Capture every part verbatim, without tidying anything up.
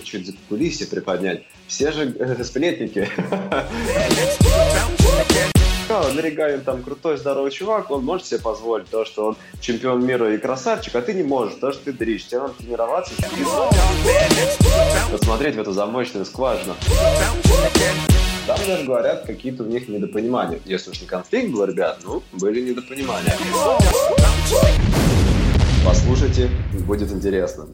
если чуть за кулиси приподнять, все же сплетники. Наригалин там крутой, здоровый чувак, он может себе позволить то, что он чемпион мира и красавчик, а ты не можешь, то, что ты дрищ, тебе надо тренироваться. Посмотреть в эту замочную скважину. Там даже говорят, какие-то у них недопонимания. Если уж не конфликт был, ребят, ну, были недопонимания. Послушайте, будет интересно.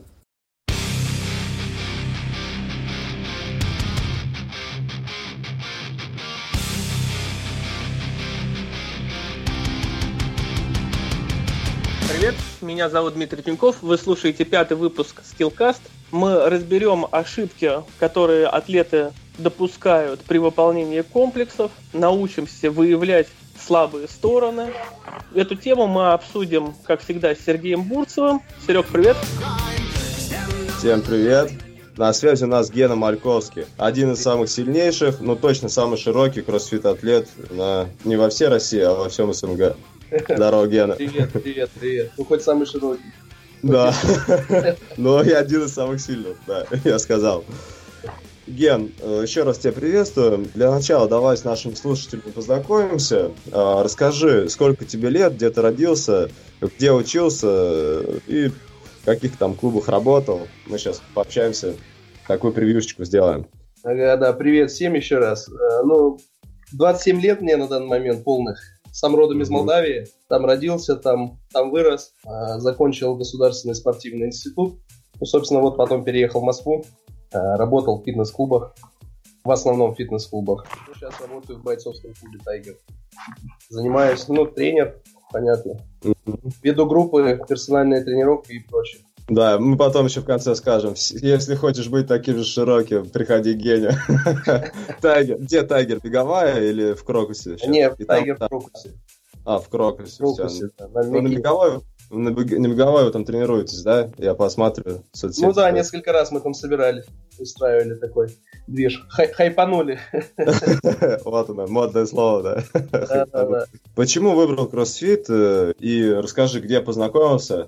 Привет, меня зовут Дмитрий Тиньков, вы слушаете пятый выпуск Skillcast. Мы разберем ошибки, которые атлеты допускают при выполнении комплексов, научимся выявлять слабые стороны. Эту тему мы обсудим, как всегда, с Сергеем Бурцевым. Серег, привет! Всем привет! На связи у нас Гена Мальковский, один из самых сильнейших, но точно самый широкий кроссфит-атлет на... не во всей России, а во всем СНГ. Здорово, Гена. Привет, привет, привет. Ну, хоть самый широкий. Да, но я один из самых сильных, да, я сказал. Ген, еще раз тебя приветствую. Для начала давай с нашим слушателем познакомимся. Расскажи, сколько тебе лет, где ты родился, где учился и в каких там клубах работал. Мы сейчас пообщаемся, такую превьюшечку сделаем. Ага, да, привет всем еще раз. Ну, двадцать семь лет мне на данный момент полных. Сам родом из Молдавии, там родился, там, там вырос, закончил Государственный спортивный институт. Ну, собственно, вот потом переехал в Москву, работал в фитнес-клубах, в основном в фитнес-клубах. Ну, сейчас работаю в бойцовском клубе «Тайгер». Занимаюсь, ну, тренер, понятно. Веду группы, персональные тренировки и прочее. Да, мы потом еще в конце скажем, если хочешь быть таким же широким, приходи к Гене. Тайгер, где Тайгер, беговая или в Крокусе? Нет, Тайгер в Крокусе. А, в Крокусе. Ну, на беговой вы там тренируетесь, да? Я посмотрю соцсети. Ну да, несколько раз мы там собирались, устраивали такой движ, хайпанули. Вот оно, модное слово, да? Почему выбрал кроссфит и расскажи, где познакомился?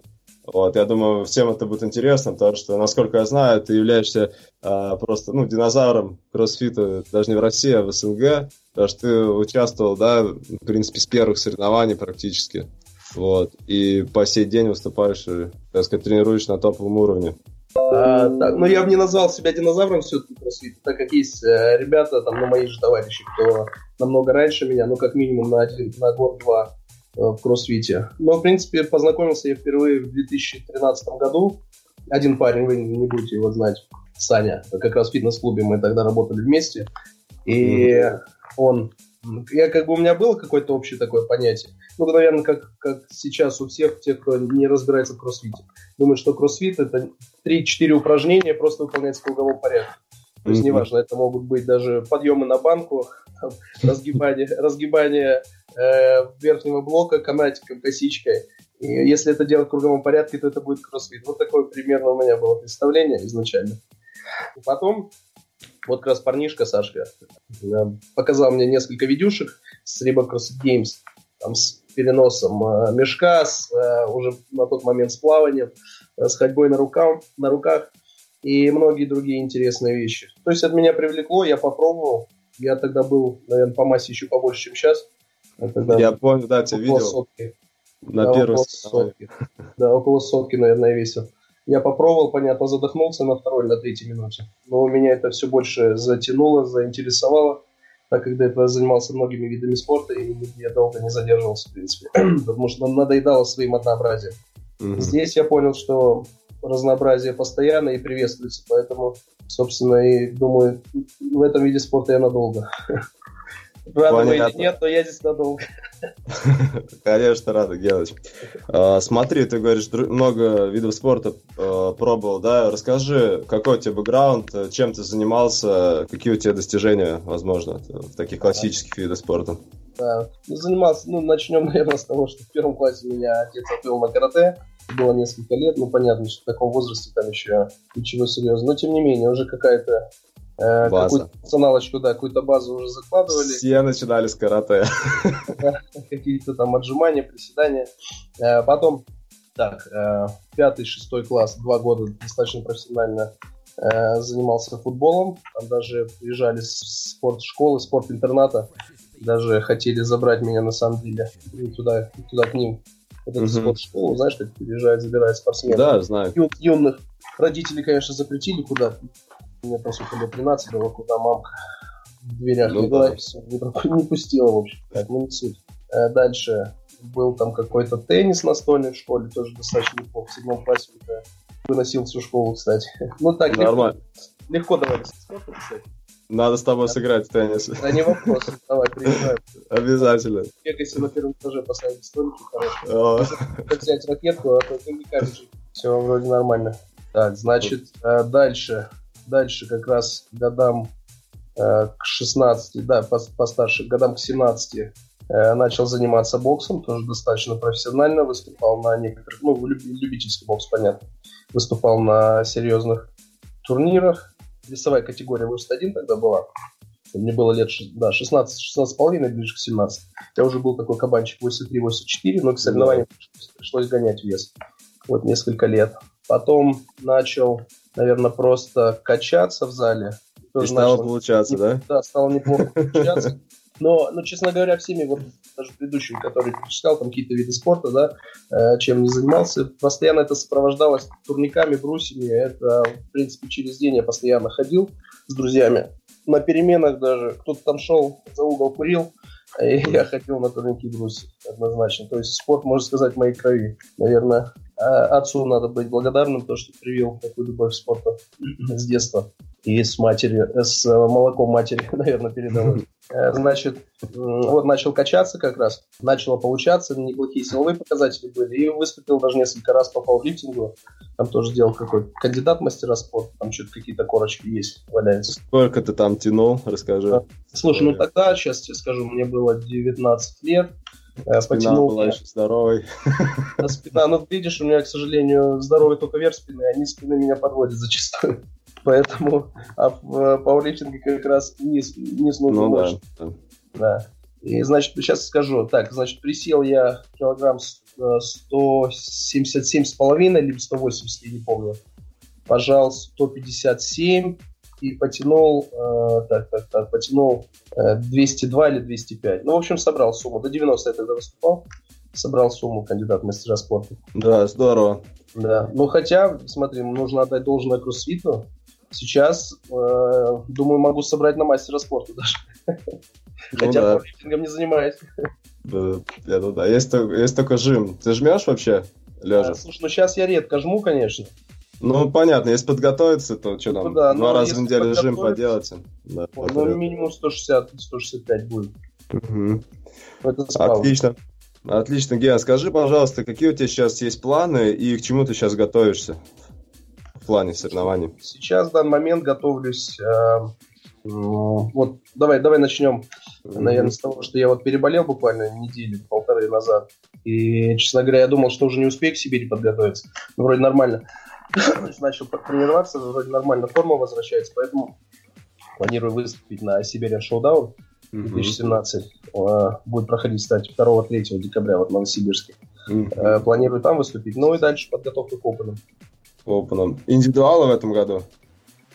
Вот, я думаю, всем это будет интересно, потому что, насколько я знаю, ты являешься э, просто, ну, динозавром кроссфита, даже не в России, а в СНГ, потому что ты участвовал, да, в принципе, с первых соревнований практически, вот, и по сей день выступаешь, так сказать, тренируешь на топовом уровне. А, так, ну, я бы не назвал себя динозавром все-таки кроссфита, так как есть э, ребята, там, ну, мои же товарищи, кто намного раньше меня, ну, как минимум на, один, на год-два, в кроссфите. Но, в принципе, познакомился я впервые в две тысячи тринадцатом году. Один парень, вы не будете его знать, Саня. Как раз в фитнес-клубе мы тогда работали вместе. И mm-hmm. он... Я, как бы, у меня было какое-то общее такое понятие. Ну, наверное, как, как сейчас у всех, тех, кто не разбирается в кроссфите. Думаю, что кроссфит — это три-четыре упражнения, просто выполняется в круговом порядке. То есть, mm-hmm. неважно, это могут быть даже подъемы на банку, там, разгибание... разгибание верхнего блока канатиком, косичкой. И если это делать в круговом порядке, то это будет кроссфит. Вот такое примерно у меня было представление изначально. И потом вот как раз парнишка Сашка показал мне несколько видюшек с Reebok CrossFit Games, там, с переносом э, мешка, с, э, уже на тот момент с плаванием, э, с ходьбой на, рукав, на руках и многие другие интересные вещи. То есть это меня привлекло, я попробовал. Я тогда был, наверное, по массе еще побольше, чем сейчас. Это, я да, понял, да, тебя видел. Сотки. На да, первой сотки. Да, около сотки, наверное, весил. Я попробовал, понятно, задохнулся на второй, на третьей минуте. Но меня это все больше затянуло, заинтересовало, так как до этого занимался многими видами спорта, и я долго не задерживался, в принципе. Потому что надоедало своим однообразием. Mm-hmm. Здесь я понял, что разнообразие постоянно и приветствуется. Поэтому, собственно, и думаю, в этом виде спорта я надолго. Рада вы или нет, но я здесь надолго. Конечно, рада, Геныч. А, смотри, ты говоришь, много видов спорта а, пробовал, да? Расскажи, какой у тебя бэкграунд, чем ты занимался, какие у тебя достижения, возможно, в таких классических видах спорта? Да, ну, занимался, ну, начнем, наверное, с того, что в первом классе меня отец отвел на карате. Было несколько лет, ну, понятно, что в таком возрасте там еще ничего серьезного. Но, тем не менее, уже какая-то Э, какую-то националочку, да, какую-то базу уже закладывали. Все начинали с карате. Какие-то там отжимания, приседания. Э, потом, так, пятый-шестой э, класс, два года достаточно профессионально занимался футболом, там даже приезжали с спортшколы, спортинтерната, даже хотели забрать меня на самом деле туда, туда к ним. Вот эту mm-hmm. спортшколу, знаешь, как приезжают, забирают спортсменов. Да, знаю. Ю- юных родители, конечно, запретили куда. Мне, по сути, лет тринадцать было, куда мамка в дверях ну, не была, да. все, не, не пустила, в общем. Так, ну, не суть. Дальше был там какой-то теннис настольный в школе, тоже достаточно неплохо, в седьмом классе это... выносил всю школу, кстати. Ну так, нормально. Легко, легко давали сколько, кстати. Надо с тобой сыграть в теннис. Да не вопрос, давай, приезжаем. Обязательно. Если на первом этаже поставить столики, короче. Как взять ракетку, а то ты не кажешь. Все вроде нормально. Так, значит, дальше. Дальше как раз годам к шестнадцати, да, постарше, годам к семнадцати начал заниматься боксом, тоже достаточно профессионально, выступал на некоторых, ну, любительский бокс, понятно. Выступал на серьезных турнирах. Весовая категория восемьдесят один тогда была. Мне было лет да, шестнадцать, шестнадцать с половиной, ближе к семнадцати. Я уже был такой кабанчик восемьдесят три восемьдесят четыре, но к соревнованиям пришлось гонять вес. Вот несколько лет. Потом начал, наверное, просто качаться в зале. Тоже и стало начал... получаться, не... да? Да, стало неплохо получаться. Но, ну, честно говоря, всеми вот даже предыдущими, которые перечитал, там какие-то виды спорта, да, э, чем не занимался, постоянно это сопровождалось турниками, брусьями. Это, в принципе, через день я постоянно ходил с друзьями. На переменах даже кто-то там шел за угол, курил, а я ходил на турники брусья, однозначно. То есть спорт, можно сказать, в моей крови. Наверное, отцу надо быть благодарным, то, что привил такую любовь к спорту с детства. И с матерью, с молоком матери, наверное, передавали. Значит, вот начал качаться как раз, начало получаться, неплохие силовые показатели были, и выступил даже несколько раз по пауэрлифтингу, там тоже делал какой-то кандидат мастера спорта, там что-то какие-то корочки есть, валяются. Сколько ты там тянул, расскажи. Слушай, ну тогда, сейчас тебе скажу, мне было девятнадцать лет. Спина потянул была еще здоровой. Спина, ну видишь, у меня, к сожалению, здоровый только верх спины, они спины меня подводят зачастую. Поэтому а в пауэрлифтинге как раз низ, низ нужно ну, больше. Да. Да. И, значит, сейчас скажу. Так, значит, присел я килограмм сто семьдесят семь с половиной, либо сто восемьдесят, я не помню. Пожал сто пятьдесят семь и потянул, э, так, так, так, потянул э, двести два или двести пять. Ну, в общем, собрал сумму. До девяносто я тогда выступал. Собрал сумму кандидат в мастера спорта. Да, здорово. Да. Ну, хотя, смотри, нужно отдать должное кроссфиту. Сейчас, э, думаю, могу собрать на мастера спорта даже. Ну, хотя да. Пауэрлифтингом не занимаюсь. Да, да, да, да. Есть, есть только жим. Ты жмешь вообще, лежа? А, слушай, ну сейчас я редко жму, конечно. Ну, понятно, если подготовиться, то что ну, там, да, два раза в неделю жим поделать. Да, ну, ну, минимум сто шестьдесят - сто шестьдесят пять будет. Угу. Отлично. Отлично, Ген, скажи, пожалуйста, какие у тебя сейчас есть планы и к чему ты сейчас готовишься? В плане соревнований. Сейчас в данный момент готовлюсь. Э, вот давай, давай начнем, mm-hmm. наверное, с того, что я вот переболел буквально неделю, полторы назад. И, честно говоря, я думал, что уже не успею к Сибири подготовиться. Но вроде нормально. Начал тренироваться, вроде нормально форма возвращается, поэтому планирую выступить на Siberian Showdown две тысячи семнадцать. Mm-hmm. Будет проходить, кстати, второго-третьего декабря вот в Новосибирске. Mm-hmm. Планирую там выступить. Ну и дальше подготовка к опенам. Опеном. Индивидуалы в этом году?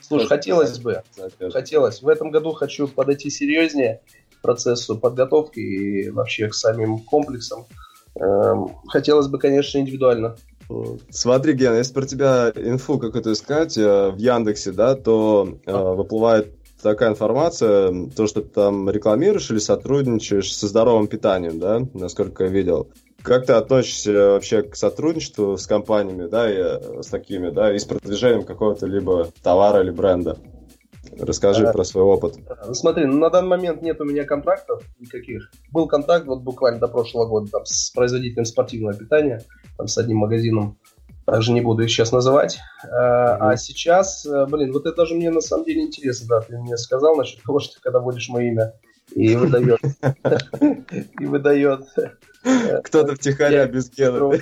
Слушай, хотелось бы. Хотелось. В этом году хочу подойти серьезнее к процессу подготовки и вообще к самим комплексам. Хотелось бы, конечно, индивидуально. Смотри, Ген, если про тебя инфу какую-то искать в Яндексе, да, то выплывает такая информация, то, что ты там рекламируешь или сотрудничаешь со здоровым питанием, да, насколько я видел. Как ты относишься вообще к сотрудничеству с компаниями, да, и с такими, да, и с продвижением какого-то либо товара или бренда? Расскажи а, про свой опыт. Смотри, ну, на данный момент нет у меня контрактов никаких. Был контракт вот буквально до прошлого года там, с производителем спортивного питания, там, с одним магазином. Также не буду их сейчас называть. А, а сейчас, блин, вот это даже мне на самом деле интересно, да, ты мне сказал насчет того, что ты когда вводишь мое имя и выдает. И выдает. Кто-то втихаря без гена.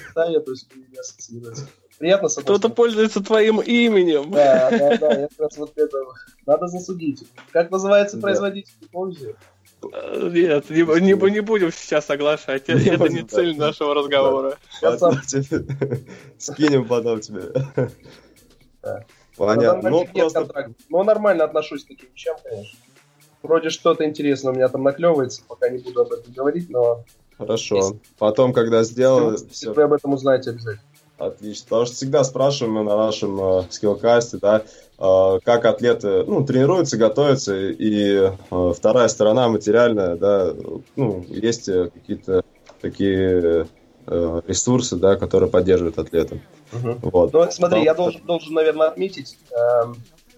Приятно с Кто-то пользуется твоим именем. Да, да, да. Я как раз вот это. Надо засудить. Как называется производитель? Помните? Нет, не, не, не будем сейчас соглашать. Это не цель нашего разговора. Скинем потом тебе. Понятно. Ну, просто... ну, нормально отношусь к таким вещам, конечно. Вроде что-то интересное у меня там наклевывается, пока не буду об этом говорить, но... Хорошо. Если... Потом, когда сделаю... Если все... вы об этом узнаете обязательно. Отлично. Потому что всегда спрашиваем на нашем э, скиллкасте, да, э, как атлеты, ну, тренируются, готовятся, и э, вторая сторона материальная, да, ну, есть какие-то такие... ресурсы, да, которые поддерживают атлета. Угу. Вот. Ну, смотри, Там... я должен, должен, наверное, отметить, э,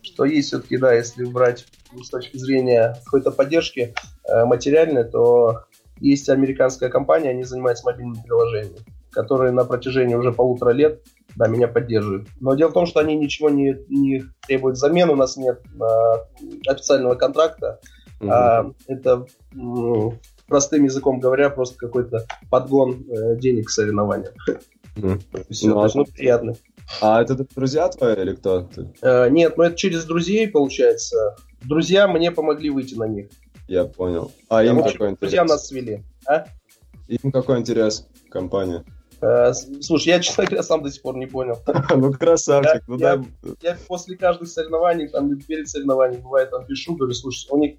что есть все-таки, да, если брать с точки зрения какой-то поддержки э, материальной, то есть американская компания, они занимаются мобильными приложениями, которые на протяжении уже полутора лет, да, меня поддерживают. Но дело в том, что они ничего не, не требуют взамен, у нас нет э, официального контракта. Угу. А, это... Ну, простым языком говоря, просто какой-то подгон э, денег к соревнованиям. Mm. Все, ну, это ну, приятно. А это друзья твои или кто? Э, нет, ну это через друзей, получается. Друзья мне помогли выйти на них. Я понял. А да, им общем, какой интерес? Друзья нас свели. А? Им какой интерес? Компания. Э, слушай, я, честно говоря, сам до сих пор не понял. Ну, красавчик. Я после каждых соревнований, там, перед соревнованием, бывает, там, пишу, говорю, слушай, у них,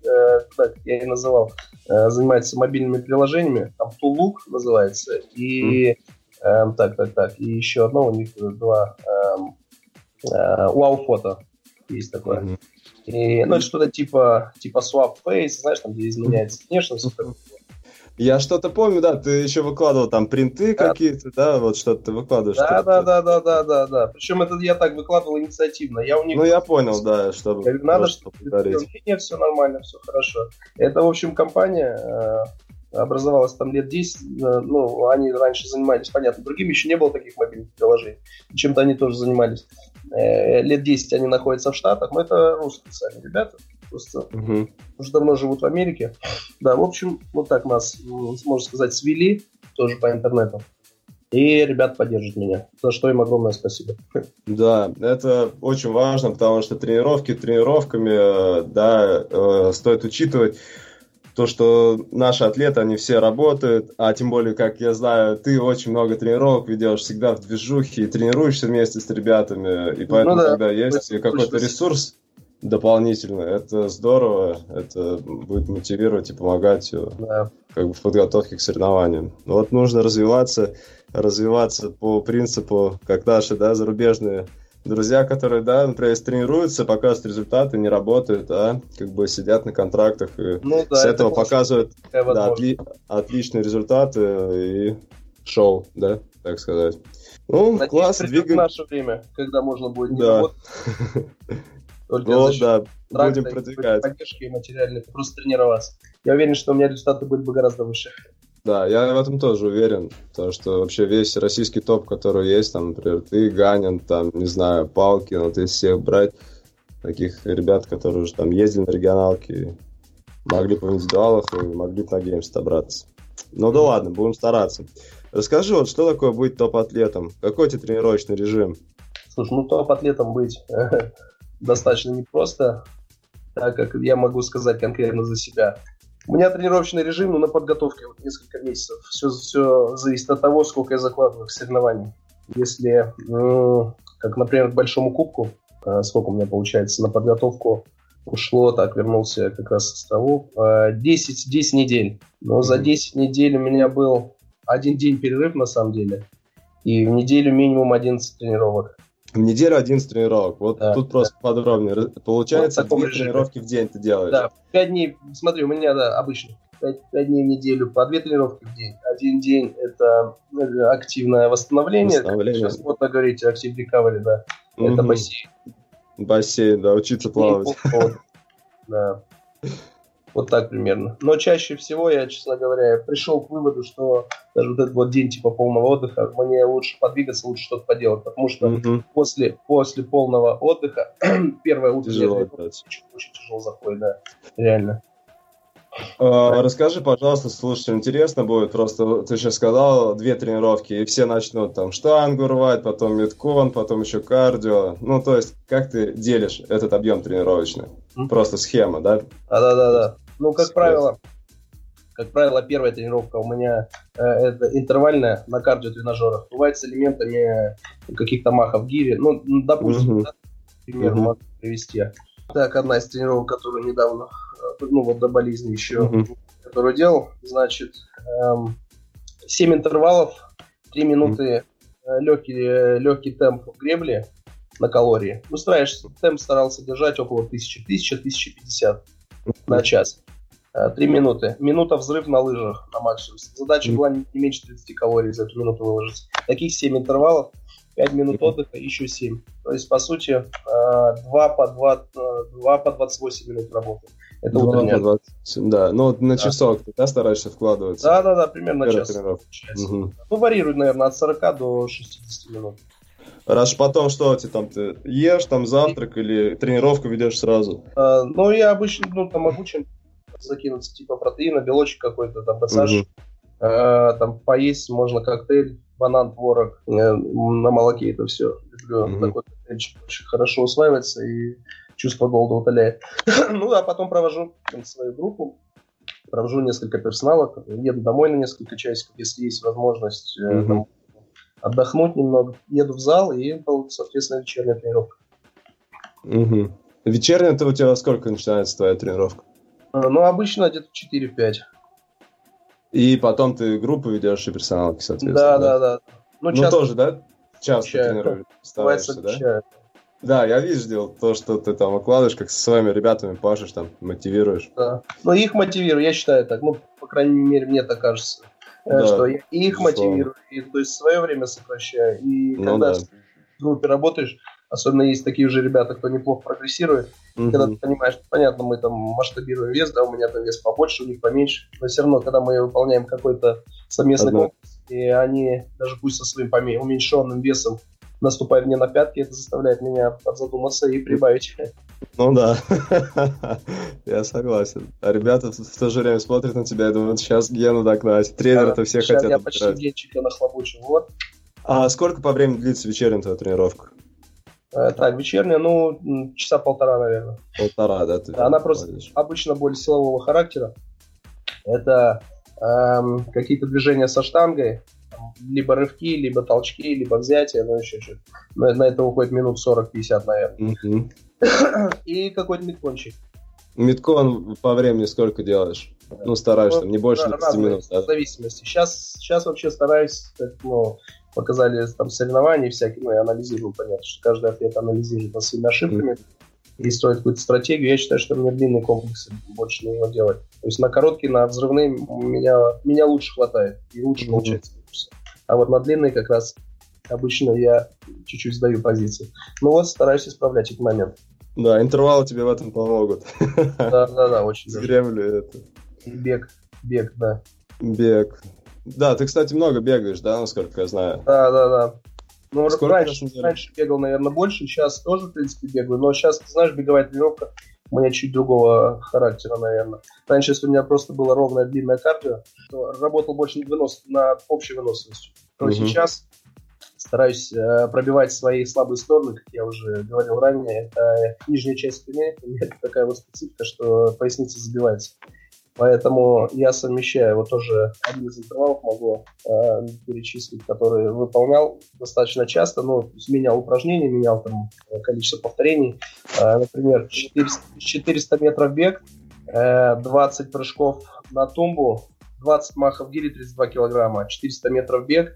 так, я и называл, занимаются мобильными приложениями, там, Тулук называется, и, так, так, так, и еще одно, у них два, Уау-фото есть такое. И, ну, это что-то типа, типа Swap Face, знаешь, там, где изменяется внешность, все такое. Я что-то помню, да, ты еще выкладывал там принты да. какие-то, да, вот что-то ты выкладываешь. Да, да, да, да, да, да, да. Причем это я так выкладывал инициативно. Я у них... Ну, я понял, да, что... Надо, что нет, все нормально, все хорошо. Это, в общем, компания э, образовалась там лет десять, э, ну, они раньше занимались, понятно, другими еще не было таких мобильных приложений, чем-то они тоже занимались. Э, лет десять они находятся в Штатах, но это русские сами ребята. Просто угу. уже давно живут в Америке. Да, в общем, вот так нас, можно сказать, свели, тоже по интернету. И ребят поддержат меня, за что им огромное спасибо. Да, это очень важно, потому что тренировки тренировками, да, стоит учитывать то, что наши атлеты, они все работают, а тем более, как я знаю, ты очень много тренировок ведешь, всегда в движухе, и тренируешься вместе с ребятами, и поэтому, ну, да. когда есть это какой-то ресурс, дополнительно. Это здорово, это будет мотивировать и помогать да. как бы в подготовке к соревнованиям. Вот нужно развиваться, развиваться по принципу, как наши, да, зарубежные друзья, которые, да, например, тренируются, показывают результаты, не работают, а как бы сидят на контрактах и ну, да, с этого это показывают да, отли- отличные результаты и шоу, да, так сказать. Ну, надеюсь, класс, двигаем. Наше время, когда можно будет не да. работать. Ну да, будем продвигать. Поддержки материальные, просто тренироваться. Я уверен, что у меня результаты были бы гораздо выше. Да, я в этом тоже уверен, потому что вообще весь российский топ, который есть, там, например, ты, Ганин, там, не знаю, Палкин, вот если всех брать, таких ребят, которые уже там ездили на регионалки, могли бы в индивидуалах и могли бы на геймс добраться. Ну да ладно, будем стараться. Расскажи, вот что такое быть топ-атлетом? Какой у тебя тренировочный режим? Слушай, ну топ-атлетом быть... достаточно непросто, так как я могу сказать конкретно за себя. У меня тренировочный режим, ну, на подготовке вот, несколько месяцев. Все, все зависит от того, сколько я закладываю в соревнования. Если, ну, как, например, к большому кубку, э, сколько у меня получается на подготовку ушло, так, вернулся как раз с того, э, десять, десять недель. Но за десять недель у меня был один день перерыв, на самом деле, и в неделю минимум одиннадцать тренировок. В неделю одиннадцать тренировок. Вот да, тут да. просто подробнее. Получается, вот в таком режиме. Тренировки в день ты делаешь. Да, пять дней, смотри, у меня, да, обычно пять, пять дней в неделю, по две тренировки в день. Один день – это активное восстановление. восстановление. Сейчас можно говорить, актив рекавери, да. Угу. Это бассейн. Бассейн, да, учиться плавать. Да. Вот так примерно. Но чаще всего я, честно говоря, пришел к выводу, что даже вот этот вот день типа полного отдыха, мне лучше подвигаться, лучше что-то поделать, потому что mm-hmm. после, после полного отдыха первое утро тяжело, я, да. очень, очень тяжело заходит, да, реально. А, расскажи, пожалуйста, слушателям, интересно будет, просто ты сейчас сказал, две тренировки, и все начнут там штангу рвать, потом медкон, потом еще кардио, ну то есть как ты делишь этот объем тренировочный? Mm-hmm. Просто схема, да? Да-да-да. Ну, как правило, как правило, первая тренировка у меня э, это интервальная на кардио-тренажерах. Бывает с элементами каких-то махов гири. Ну, допустим, угу. да, пример могу привести. Так, одна из тренировок, которую недавно, ну вот до болезни еще, uh-huh. которую делал, значит, эм, семь интервалов, три минуты uh-huh. легкий, легкий темп гребли на калории. Устраиваешься, темп старался держать около тысяча, тысяча, тысяча пятьдесят uh-huh. на час. Три минуты. Минута взрыв на лыжах на максимум. Задача mm-hmm. была не меньше тридцати калорий за эту минуту выложить. Таких семь интервалов, пять минут mm-hmm. отдыха, еще семь. То есть, по сути, два по, два, два по двадцать восемь минут работы. Это утренняя. Да, ну на да. часок ты да, стараешься вкладываться. Да-да-да, примерно час. Mm-hmm. Ну, варьирует, наверное, от сорока до шестидесяти минут. Раз потом что ты там ты ешь, там завтрак или тренировку ведешь сразу? А, ну, я обычно ну, там могу чем-то закинуться, типа протеина, белочек какой-то, там массаж, угу. э, там поесть можно коктейль, банан, творог, э, на молоке это все. Люблю угу. такой коктейльчик, очень хорошо усваивается и чувство голода утоляет. Ну, а потом провожу там свою группу, провожу несколько персоналов, еду домой на несколько часиков, если есть возможность э, угу. там, отдохнуть немного, еду в зал и, соответственно, вечерняя тренировка. Угу. Вечерняя-то у тебя сколько начинается твоя тренировка? Ну, обычно где-то четыре-пять. И потом ты группу ведешь и персоналки, соответственно. Да, да, да. да. Ну, ну часто тоже, да? Часто тренируешь, стараешься, да? Отвечает. Да, я видел то, что ты там укладываешь, как со своими ребятами пашешь, там, мотивируешь. Да. Ну, их мотивирую, я считаю так. Ну, по крайней мере, мне так кажется. Да, что я их мотивирую, и, то есть, свое время сокращаю. И ну, когда да. в группе работаешь... Особенно есть такие же ребята, кто неплохо прогрессирует. Mm-hmm. Когда ты понимаешь, понятно, мы там масштабируем вес, да, у меня там вес побольше, у них поменьше. Но все равно, когда мы выполняем какой-то совместный Одно. комплекс, и они, даже пусть со своим поме- уменьшенным весом, наступают мне на пятки, это заставляет меня подзадуматься и прибавить. Ну да, я согласен. А ребята в то же время смотрят на тебя и думают, сейчас Гену догнать. Тренер-то все хотят. Я почти денчик нахлобучу. А сколько по времени длится вечерняя твоя тренировка? Так, вечерняя, ну, часа полтора, наверное. Полтора, да? Ты Она просто говоришь. Обычно более силового характера. Это эм, какие-то движения со штангой, либо рывки, либо толчки, либо взятия, ну, еще что-то. На, на это уходит минут сорок-пятьдесят, наверное. Mm-hmm. И какой-то мидкончик. Мидкон по времени сколько делаешь? Ну, стараешься, ну, не больше двадцати минут. В зависимости. Сейчас, сейчас вообще стараюсь, так, ну... Показали там соревнования всякие, ну, я анализирую, понятно, что каждый атлет анализирует своими ошибками mm-hmm. и строит какую-то стратегию. Я считаю, что мне длинные комплексы больше нужно делать. То есть на короткие, на взрывные меня, меня лучше хватает и лучше mm-hmm. получается. А вот на длинные как раз обычно я чуть-чуть сдаю позиции. Ну вот, стараюсь исправлять этот момент. Да, интервалы тебе в этом помогут. Да-да-да, очень. Сгремлю это. Бег, бег, да. Бег. Да, ты, кстати, много бегаешь, да, насколько я знаю? Да, да, да. Ну, раньше, раньше бегал, наверное, больше, сейчас тоже, в принципе, бегаю, но сейчас, ты знаешь, беговая тренировка у меня чуть другого характера, наверное. Раньше, если у меня просто было ровное длинное кардио, то работал больше на, вынос... на общей выносливостью. Но угу. сейчас стараюсь э, пробивать свои слабые стороны, как я уже говорил ранее. Это нижняя часть спины, у меня такая вот специфика, что поясница забивается. Поэтому я совмещаю, вот тоже один из интервалов могу э, перечислить, который выполнял достаточно часто, но менял упражнения, менял там количество повторений. Э, например, четыреста, четыреста метров бег, э, двадцать прыжков на тумбу, двадцать махов гири, тридцать два килограмма, четыреста метров бег,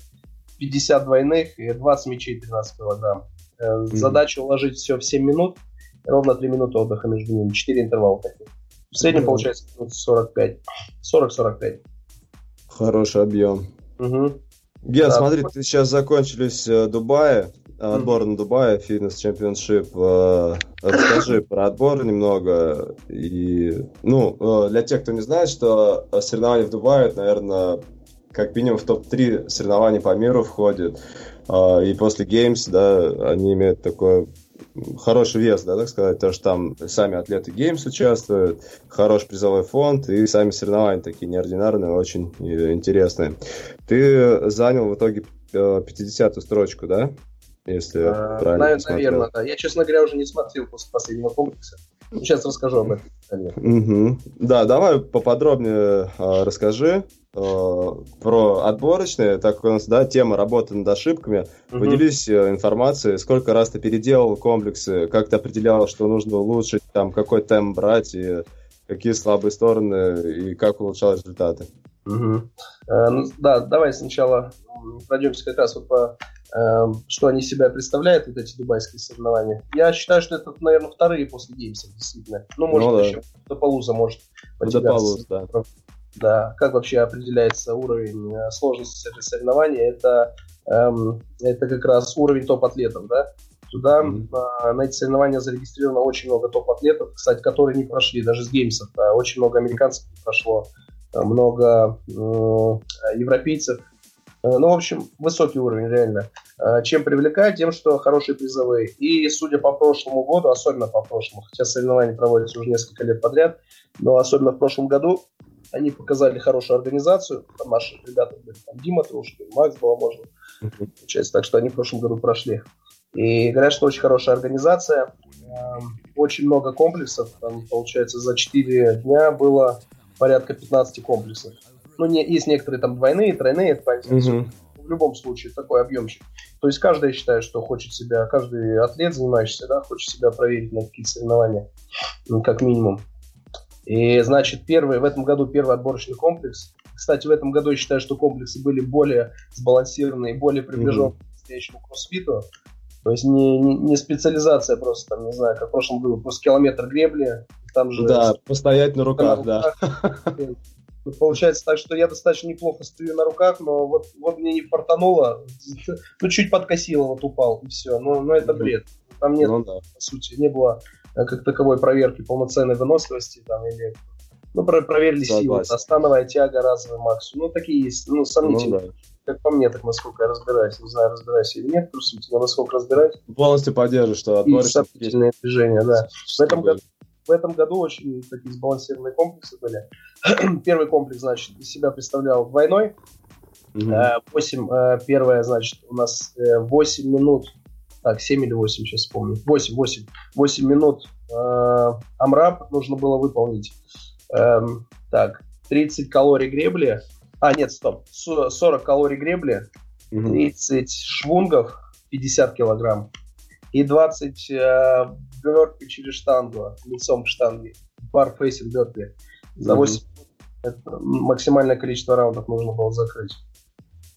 пятьдесят двойных и двадцать мячей, тринадцать килограмм. Э, mm-hmm. Задача уложить все в семь минут, ровно три минуты отдыха между ними, четыре интервала таких. В среднем получается сорок пять. сорок-сорок пять. Хороший объем. Угу. Ген, да, смотри, ты сейчас закончились Дубае, отбор угу. на Дубае, фитнес-чемпионшип. Расскажи про отбор немного. И, ну, для тех, кто не знает, что соревнования в Дубае, это, наверное, как минимум в топ три соревнований по миру входит. И после Games, да, они имеют такое... Хороший вес, да, так сказать, потому что там сами атлеты Games участвуют, хороший призовой фонд и сами соревнования такие неординарные, очень интересные. Ты занял в итоге пятидесятую строчку, да? Если а, правильно смотрел. Наверное, да. Я, честно говоря, уже не смотрел после последнего комплекса. Сейчас расскажу об этом. Угу. Да, давай поподробнее а, расскажи, про отборочные, так как у нас, да, тема работы над ошибками, угу. Поделись информацией, сколько раз ты переделал комплексы, как ты определял, что нужно улучшить, там, какой темп брать, и какие слабые стороны, и как улучшал результаты. Угу. Э, ну, да, давай сначала пройдемся как раз вот по, э, что они из себя представляют, вот эти дубайские соревнования. Я считаю, что это, наверное, вторые после геймсов, действительно. Ну, может, ну, да. еще до полуза может потягаться. Да. Да, как вообще определяется уровень э, сложности соревнования, это, эм, это как раз уровень топ-атлетов, да? Сюда mm-hmm. э, на эти соревнования зарегистрировано очень много топ-атлетов, кстати, которые не прошли, даже с геймсов, да, очень много американцев не прошло, много э, европейцев. Ну, в общем, высокий уровень, реально. Чем привлекает? Тем, что хорошие призовые. И, судя по прошлому году, особенно по прошлому, хотя соревнования проводятся уже несколько лет подряд, но особенно в прошлом году они показали хорошую организацию. Там наши ребята были, там Дима Трушкин, Макс Баламожин. Mm-hmm. Так что они в прошлом году прошли. И говорят, что очень хорошая организация. Очень много комплексов. Там, получается, за четыре дня было порядка пятнадцать комплексов. Ну, не, есть некоторые там двойные, тройные, mm-hmm. в любом случае такой объемчик. То есть каждый, я считаю, что хочет себя, каждый атлет, занимающийся, да, хочет себя проверить на какие-то соревнования, ну, как минимум. И, значит, первый, в этом году первый отборочный комплекс. Кстати, в этом году я считаю, что комплексы были более сбалансированные, более приближенные mm-hmm. к настоящему кроссфиту. То есть не, не, не специализация просто, там, не знаю, как в прошлом году, просто километр гребли. Там же, да, постоять на руках, на руках да. Получается так, что я достаточно неплохо стою на руках, но вот, вот мне не фартануло, ну чуть подкосило, вот упал, и все. Но, но это бред. Там нет, ну, да. по сути, не было как таковой проверки полноценной выносливости, там, или... Ну, про- проверили силу, становая тяга, разовый максимум. Ну, такие есть, ну, сомнительные. Ну, да. Как по мне, так насколько я разбираюсь. Не знаю, разбираюсь или нет, просто но насколько разбираюсь. Полностью поддерживаю, что отборочные. И сомнительные движения, да. В этом году... В этом году очень такие сбалансированные комплексы были. Первый комплекс, значит, из себя представлял двойной. Mm-hmm. восемь, первое, значит, у нас восемь минут, так, семь или восемь, сейчас вспомню. восемь, восемь. восемь минут э, амрап нужно было выполнить. Э, так, тридцать калорий гребли. А, нет, стоп. сорок калорий гребли, mm-hmm. тридцать швунгов, пятьдесят килограмм. И двадцать э, бёрпи через штангу, лицом к штанге, барфейсинг бёрпи. За восемь mm-hmm. максимальное количество раундов нужно было закрыть.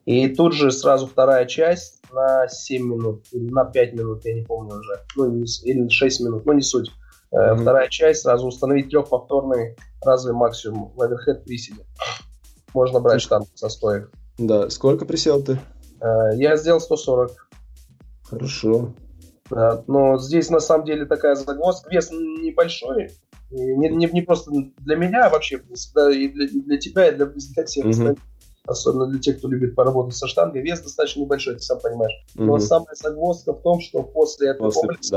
И тут же сразу вторая часть на семь минут, или на пять минут, я не помню уже, ну, или шесть минут, ну не суть. Mm-hmm. Вторая часть, сразу установить трехповторный разовый максимум в оверхед приседе. Можно брать mm-hmm. штангу со стоек. Да, сколько присел ты? Э, я сделал сто сорок. Хорошо. Да, но здесь на самом деле такая загвоздка. Вес небольшой, не, не, не просто для меня, а вообще да, и, для, и для тебя, и для, для всех, mm-hmm. особенно для тех, кто любит поработать со штангой. Вес достаточно небольшой, ты сам понимаешь. Mm-hmm. Но самая загвоздка в том, что после этого после, комплекса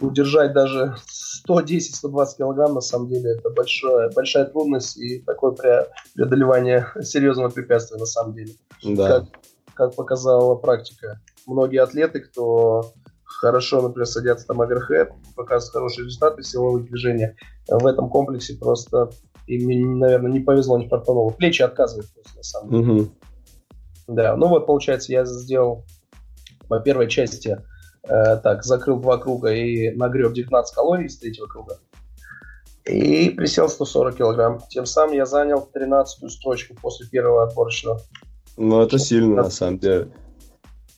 да. удержать даже сто десять - сто двадцать килограмм, на самом деле, это большое, большая трудность и такое преодолевание серьезного препятствия, на самом деле. Да. Как, как показала практика. Многие атлеты, кто... хорошо, например, садятся там оверхед, показывают хорошие результаты силовых движений. В этом комплексе просто им, наверное, не повезло, не фартануло. Плечи отказывают просто, на самом деле. Mm-hmm. Да, ну вот, получается, я сделал по первой части, э, так, закрыл два круга и нагреб девятнадцать калорий с третьего круга. И присел сто сорок килограмм. Тем самым я занял тринадцатую строчку после первого отборочного. Ну, это сильно, на самом деле.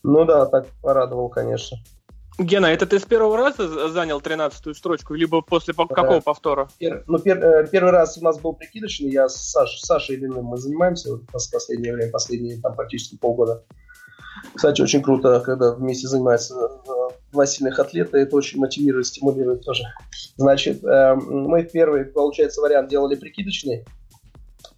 Ну да, так порадовал, конечно. Гена, это ты с первого раза занял тринадцатую строчку, либо после по- какого повтора? Пер, ну, пер, первый раз у нас был прикидочный, я с Саш, Сашей Ильиным мы занимаемся вот, в последнее время, последние там, практически полгода. Кстати, очень круто, когда вместе занимаются два сильных атлета, это очень мотивирует, стимулирует тоже. Значит, э, мы первый, получается, вариант делали прикидочный,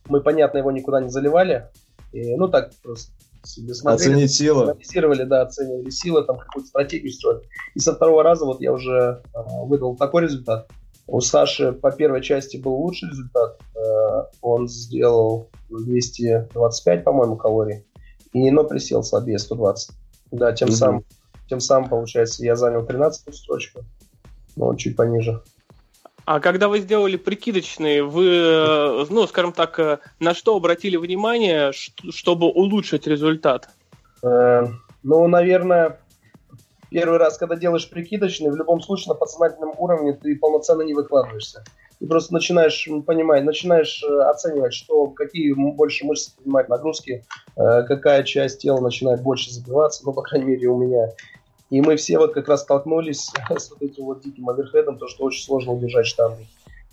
мы, понятно, его никуда не заливали, и, ну так просто. Смотрели, оценить силы. Анализировали, да, оценивали силы, там какую-то стратегию строили. И со второго раза вот я уже э, выдал такой результат. У Саши по первой части был лучший результат. Э, он сделал двести двадцать пять, по-моему, калорий. И, но присел слабее, сто двадцать. Да, тем, mm-hmm. самым, тем самым, получается, я занял тринадцатую строчку. Но чуть пониже. А когда вы сделали прикидочные, вы, ну, скажем так, на что обратили внимание, чтобы улучшить результат? Э, ну, наверное, первый раз, когда делаешь прикидочные, в любом случае на подсознательном уровне ты полноценно не выкладываешься. Ты просто начинаешь понимать, начинаешь оценивать, что какие больше мышцы принимают нагрузки, какая часть тела начинает больше забиваться, ну, по крайней мере, у меня. И мы все вот как раз столкнулись с вот этим вот диким оверхедом, то, что очень сложно удержать штанги.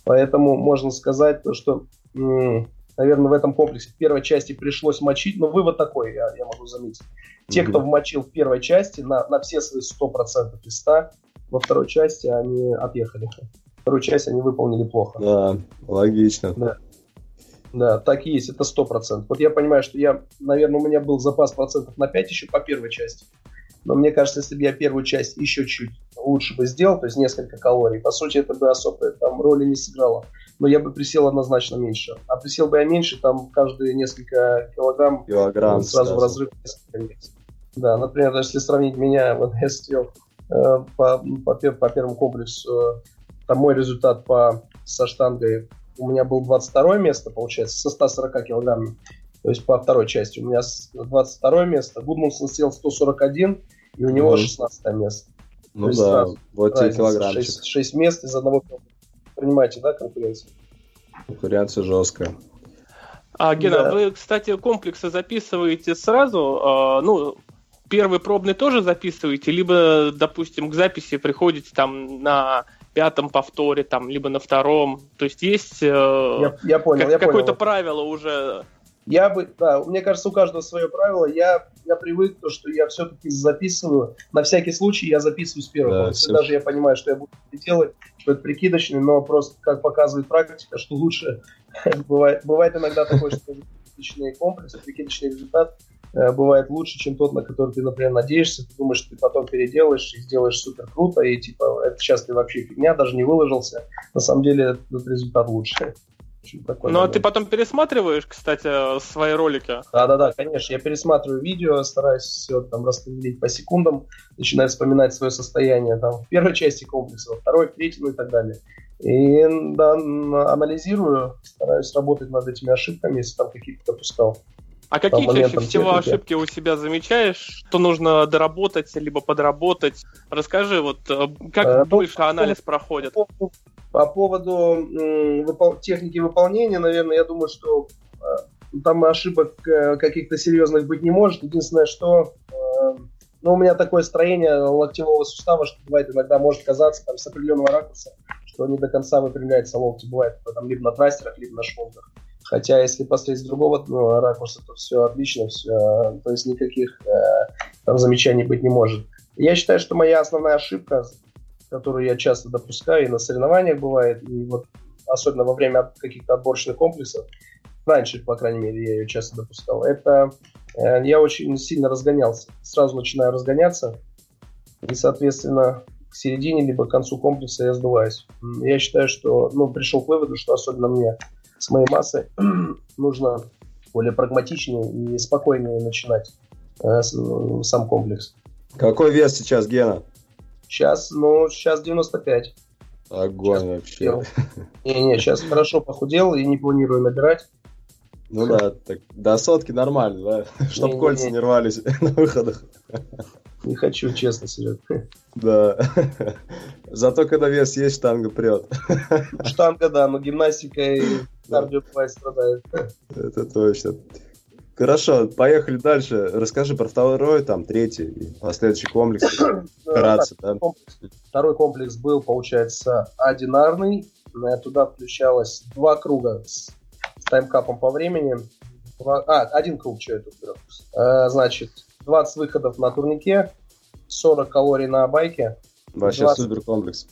Поэтому можно сказать, то, что, наверное, в этом комплексе в первой части пришлось мочить, но вывод такой, я, я могу заметить. Те, mm-hmm. кто вмочил в первой части на, на все свои сто процентов из ста, во второй части они отъехали. Вторую часть они выполнили плохо. Да, логично. Да, да, так и есть, это сто процентов. Вот я понимаю, что я, наверное, у меня был запас процентов на пять еще по первой части. Но мне кажется, если бы я первую часть еще чуть лучше бы сделал, то есть несколько калорий, по сути, это бы особо там роли не сыграло. Но я бы присел однозначно меньше. А присел бы я меньше, там каждые несколько килограмм, килограмм сразу, сразу в разрыв несколько месяцев. Да, например, даже если сравнить меня, вот я сидел э, по, по, по первому комплексу, там мой результат по, со штангой у меня был двадцать второе место, получается, со ста сорока килограммами. То есть по второй части у меня двадцать второе место. Гудмунсон сел сто сорок один, и у него шестнадцатое место. Ну да, сразу, вот тебе килограммчик. шесть, шесть мест из одного килограмма. Понимаете, да, конкуренцию? Конкуренция жесткая. А, Гена, да. Вы, кстати, комплексы записываете сразу? Ну, первый пробный тоже записываете? Либо, допустим, к записи приходите там на пятом повторе, там, либо на втором? То есть есть я, я понял, как, какое-то понял. правило уже... Я бы, да, мне кажется, у каждого свое правило. Я, я привык, то, что я все-таки записываю. На всякий случай я записываю с первого. Да, даже я понимаю, что я буду делать, что это прикидочный, но просто, как показывает практика, что лучше. бывает, бывает иногда такое, что прикидочный комплекс, прикидочный результат э, бывает лучше, чем тот, на который ты, например, надеешься. Ты думаешь, что ты потом переделаешь и сделаешь супер круто, и типа, это сейчас ты вообще фигня, даже не выложился. На самом деле этот результат лучше. Такой, ну, а ты потом пересматриваешь, кстати, свои ролики? Да-да-да, конечно. Я пересматриваю видео, стараюсь все там распределить по секундам, начинаю вспоминать свое состояние там в первой части комплекса, во второй, в третьей, ну и так далее. И да, анализирую, стараюсь работать над этими ошибками, если там какие-то допускал. А там какие чаще всего ошибки у себя замечаешь, что нужно доработать, либо подработать? Расскажи, вот как а, больше по анализ по проходит? По, по поводу м, выпол- техники выполнения, наверное, я думаю, что э, там ошибок э, каких-то серьезных быть не может. Единственное, что э, ну, у меня такое строение локтевого сустава, что бывает иногда может казаться там, с определенного ракурса, что не до конца выпрямляется локти, бывает там, либо на трастерах, либо на швонгах. Хотя, если посмотреть с другого ну, ракурса, то все отлично, все, то есть никаких э, там замечаний быть не может. Я считаю, что моя основная ошибка, которую я часто допускаю, и на соревнованиях бывает, и вот особенно во время каких-то отборочных комплексов, раньше, по крайней мере, я ее часто допускал, это э, я очень сильно разгонялся, сразу начинаю разгоняться, и, соответственно, к середине, либо к концу комплекса я сдуваюсь. Я считаю, что, ну, пришел к выводу, что особенно мне... с моей массой нужно более прагматичнее и спокойнее начинать э, сам комплекс. Какой вес сейчас, Гена? Сейчас, ну, сейчас девяносто пять. Огонь сейчас вообще. Не-не, сейчас хорошо похудел и не планирую набирать. Ну да, так до сотки нормально, да? Чтоб кольца не рвались на выходах. Не хочу, честно, Серег. Да. Зато когда вес есть, штанга прет. Штанга, да, но гимнастика и кардио бывает страдает. Это точно. Хорошо, поехали дальше. Расскажи про второй, там, третий, последующий комплекс. Вкратце, да? Второй комплекс был, получается, одинарный. Туда включалось два круга с таймкапом по времени. А, один круг, что я тут беру. Значит... двадцать выходов на турнике, сорок калорий на байке. Вообще двадцать, супер комплекс.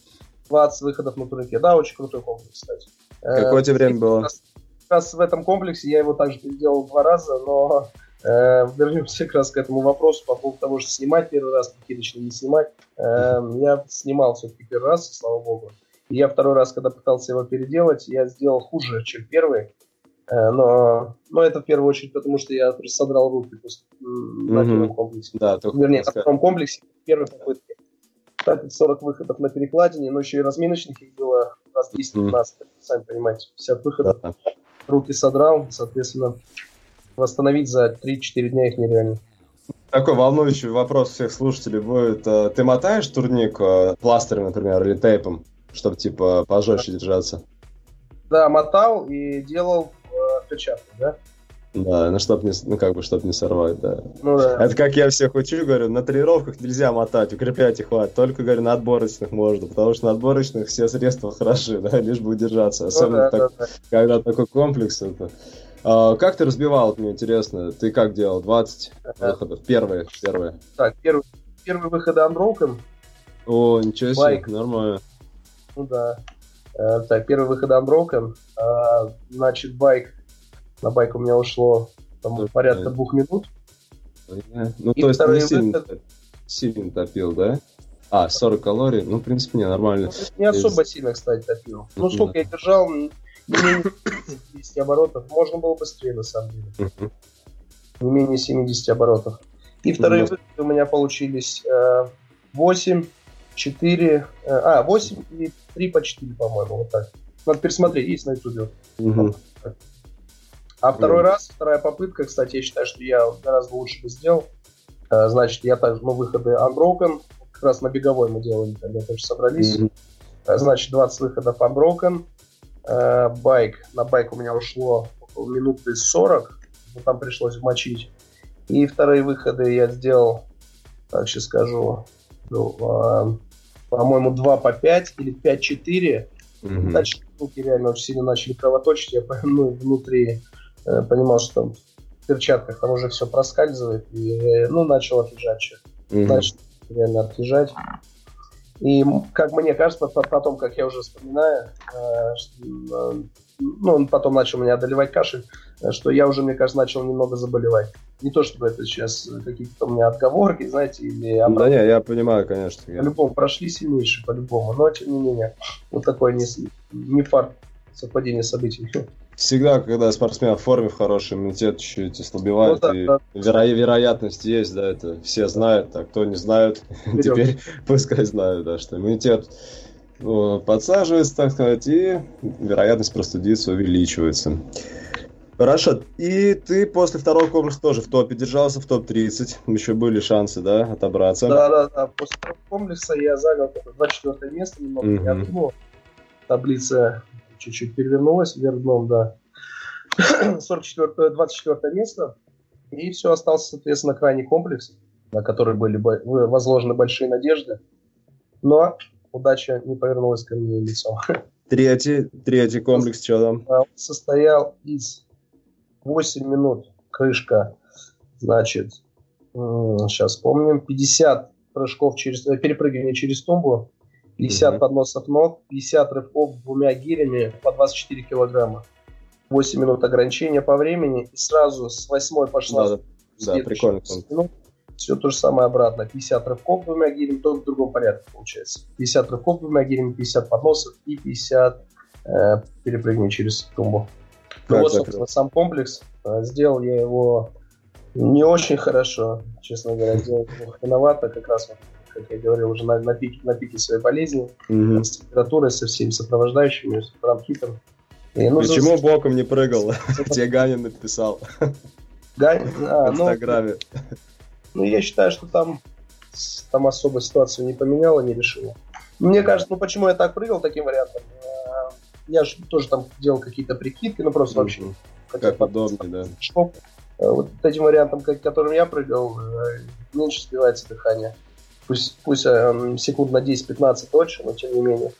двадцать выходов на турнике. Да, очень крутой комплекс, кстати. Какое тебе время было? Как раз, как раз в этом комплексе я его также переделал два раза, но э, вернемся как раз к этому вопросу по поводу того, что снимать первый раз, прикидочный не снимать. Э, я снимал все-таки первый раз, слава богу. И я второй раз, когда пытался его переделать, я сделал хуже, чем первый. Но, но это в первую очередь, потому что я содрал руки после, mm-hmm. на первом комплексе. Да, Вернее, на втором комплексе, в первой попытке. Так, сорок выходов на перекладине, но еще и разминочных их было раз десять-пятнадцать, сами понимаете, пятьдесят выходов, да. Руки содрал, соответственно, восстановить за три-четыре дня их нереально. Такой волнующий вопрос всех слушателей будет. Ты мотаешь турник пластырем, например, или тейпом, чтобы типа пожестче держаться? Да, мотал и делал э, перчатки, да? Да, ну, чтоб не, ну как бы, чтоб не сорвать, да. Ну, да. Это как я всех учу, говорю, на тренировках нельзя мотать, укреплять и хватит. Только, говорю, на отборочных можно, потому что на отборочных все средства хороши, да, лишь бы удержаться. Особенно, ну, да, так, да, да. Когда такой комплекс, это... А, как ты разбивал, мне интересно, ты как делал? двадцать ага. выходов? Первые, первые. Так, первые, первые выходы андроуком. О, ничего себе, Байк. Нормально. Ну да. Так, первый выход Unbroken, а, значит, байк, на байк у меня ушло там, порядка двух минут. Ну, и то есть не выход... сильно, сильно топил, да? А, сорок калорий, ну, в принципе, не, нормально. Ну, не особо есть... сильно, кстати, топил. Ну, сколько я держал, не менее семидесяти оборотов, можно было быстрее, на самом деле. Не менее семидесяти оборотов. И вторые выходы у меня получились восемь, четыре, а, восемь и три по четыре, по-моему, вот так. Надо пересмотреть, есть на ютубе. Угу. А второй угу. раз, вторая попытка, кстати, я считаю, что я гораздо лучше бы сделал. Значит, я также, ну, выходы Unbroken, как раз на беговой мы делали, когда тоже собрались. Угу. Значит, двадцать выходов Unbroken, байк, на байк у меня ушло минуты сорок, но там пришлось вмочить. И вторые выходы я сделал, так сейчас скажу, ну, по-моему, два по пять или пять четыре. Mm-hmm. Дальше руки реально очень сильно начали кровоточить. Я, ну, внутри э, понимал, что там в перчатках там уже все проскальзывает. И, э, ну, начал отлежать. Mm-hmm. Начал реально отлежать. И, как мне кажется, потом, как я уже вспоминаю, э, что, э, ну, он потом начал меня одолевать кашель, э, что я уже, мне кажется, начал немного заболевать. Не то, чтобы это сейчас какие-то у меня отговорки, знаете, или... Обратно. Да не, я понимаю, конечно. Я... По-любому, прошли сильнейшие, по-любому, но тем не менее, вот такой не, не фарт, совпадение событий. Всегда, когда спортсмен в форме, в хорошем, иммунитет чуть-чуть ослабевает, ну, да, и да. Веро... вероятность есть, да, это все знают, а кто не знает, теперь пускай знают, да, что иммунитет подсаживается, так сказать, и вероятность простудиться увеличивается. Хорошо. И ты после второго комплекса тоже в топе держался, в топ тридцать. Еще были шансы, да, отобраться. Да, да, да. После второго комплекса я занял двадцать четвёртое место, немного не mm-hmm. отдумал. Таблица чуть-чуть перевернулась, вверх дном, да. сорок четвёртое, двадцать четвёртое место. И все, остался, соответственно, крайний комплекс, на который были возложены большие надежды. Но удача не повернулась ко мне лицом. Третий, третий комплекс, что там? Он состоял из... восемь минут крышка, значит, сейчас помним, пятьдесят прыжков через, перепрыгивание через тумбу, пятьдесят mm-hmm. подносов ног, пятьдесят рывков двумя гирями по двадцать четыре килограмма. восемь минут ограничения по времени, и сразу с восьмой пошла. Да, да, прикольно. Минут, все то же самое обратно. пятьдесят рывков двумя гирями, только в другом порядке получается. пятьдесят рывков двумя гирями, пятьдесят подносов и пятьдесят э, перепрыгиваний через тумбу. Ну, собственно, сам комплекс. Сделал я его не очень хорошо, честно говоря. Сделал его хреновато, как раз, как я говорил, уже на, на, пике, на пике своей болезни. Mm-hmm. С температурой, со всеми сопровождающими, с бронхитом. И, ну, почему за... боком не прыгал? Тебе Ганин написал. Ганин? В Инстаграме. Ну, я считаю, что там особо ситуацию не поменяла, не решила. Мне кажется, ну почему я так прыгал таким вариантом? Я же тоже там делал какие-то прикидки, ну просто mm-hmm. вообще... Как удобнее, да. Шок. Вот этим вариантом, которым я прыгал, меньше сбивается дыхание. Пусть, пусть секунд на десять-пятнадцать дольше, но тем не менее.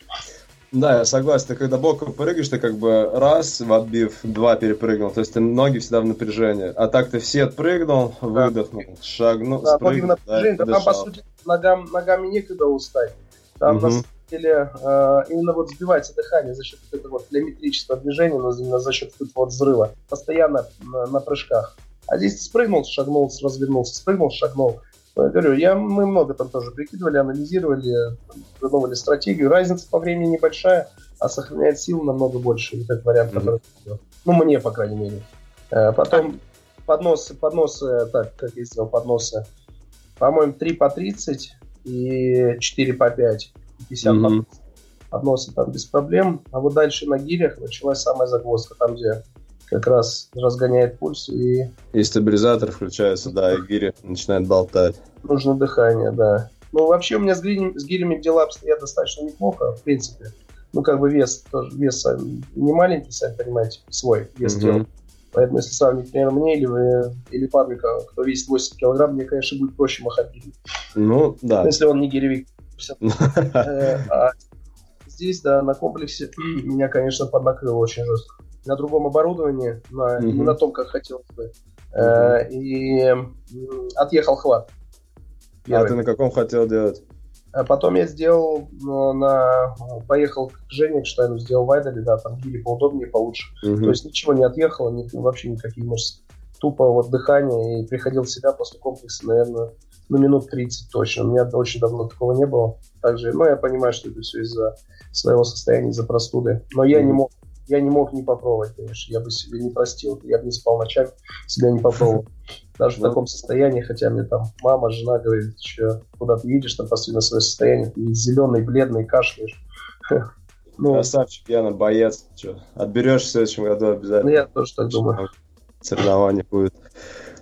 Да, я согласен. Ты когда боком прыгаешь, ты как бы раз в отбив, два перепрыгнул. То есть ты ноги всегда в напряжении. А так ты все отпрыгнул, да. Выдохнул, шагнул, да, спрыгнул, ноги в напряжении, да, там, по сути, ногам, ногами некогда устать. Там mm-hmm. нас... Или, э, именно вот сбивается дыхание за счет этого вот телеметрического движения, но за, за счет этого вот взрыва, постоянно на, на прыжках. А здесь ты спрыгнул, шагнул, развернулся, спрыгнул, шагнул. Я говорю, я, мы много там тоже прикидывали, анализировали, придумывали стратегию. Разница по времени небольшая, а сохраняет силу намного больше. Вот этот вариант, mm-hmm. который... Ну, мне, по крайней мере. Э, потом подносы, подносы, так, как я сделал подносы, по-моему, три по тридцать и четыре по пять. пятьдесят mm-hmm. относят там без проблем. А вот дальше на гирях началась самая загвоздка, там, где как раз разгоняет пульс и... И стабилизатор включается, да, и гири начинает болтать. Нужно дыхание, да. Ну, вообще у меня с, гирь, с гирями дела обстоят достаточно неплохо, в принципе. Ну, как бы вес тоже, вес не маленький, сами понимаете, свой вес mm-hmm. тела. Поэтому, если сравнить, наверное, мне или, вы, или Павлика, кто весит восемь килограмм, мне, конечно, будет проще махать гирей. Ну, да. Если он не гиревик. А здесь, да, на комплексе меня, конечно, поднакрыло очень жестко. На другом оборудовании, на, mm-hmm. не на том, как хотелось бы. Mm-hmm. И отъехал хват. Первый. А ты на каком хотел делать? А потом я сделал на... Поехал к Жене, что я сделал в Айдоле, да, там гири поудобнее, получше. Mm-hmm. То есть ничего не отъехало, ни, вообще никакие мышцы. Тупо вот дыхание, и приходил в себя после комплекса, наверное, на минут тридцать точно. У меня очень давно такого не было. Также, ну, я понимаю, что это все из-за своего состояния, из-за простуды. Но mm-hmm. я не мог Я не мог не попробовать, конечно. Я бы себе не простил. Я бы не спал ночами, себя не попробовал. Даже в таком состоянии, хотя мне там мама, жена говорит, что куда ты едешь, там посмотри на свое состояние, ты зеленый, бледный, кашляешь. Ну, красавчик, Яна, боец. Отберешься в следующем году обязательно. Ну, я тоже так думаю. Соревнования будет.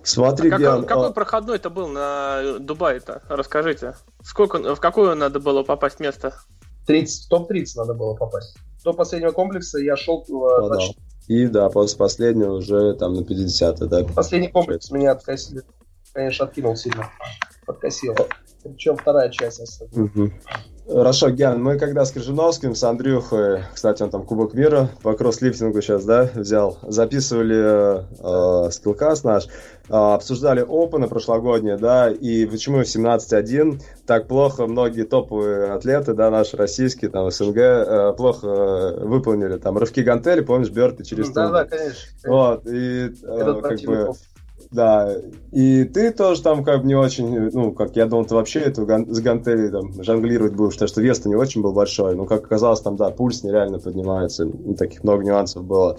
Смотри, а как, Ян, какой а... проходной-то был на Дубае-то? Расскажите. Сколько, в какое надо было попасть место? тридцать, в топ тридцать надо было попасть. До последнего комплекса я шел... Значит, и да, после последнего уже там на пятидесятый, да? Последний комплекс меня откосили. Конечно, откинул сильно. Подкосил. Причем вторая часть особенно. Угу. Хорошо, Ген, мы когда с Крыжиновским, с Андрюхой, кстати, он там Кубок мира по кросслифтингу сейчас, да, взял, записывали э, Skillcast наш, э, обсуждали опены прошлогодние, да, и почему семнадцать один так плохо многие топовые атлеты, да, наши российские, там, СНГ, э, плохо выполнили, там, рывки гантели, помнишь, бёрты через тыл. Да-да, конечно, конечно. Вот, и э, как бы... Да, и ты тоже там как бы не очень, ну, как я думал, ты вообще эту ган- с гантелей там жонглировать будешь, потому что вес-то не очень был большой, но, как оказалось, там, да, пульс нереально поднимается, таких много нюансов было.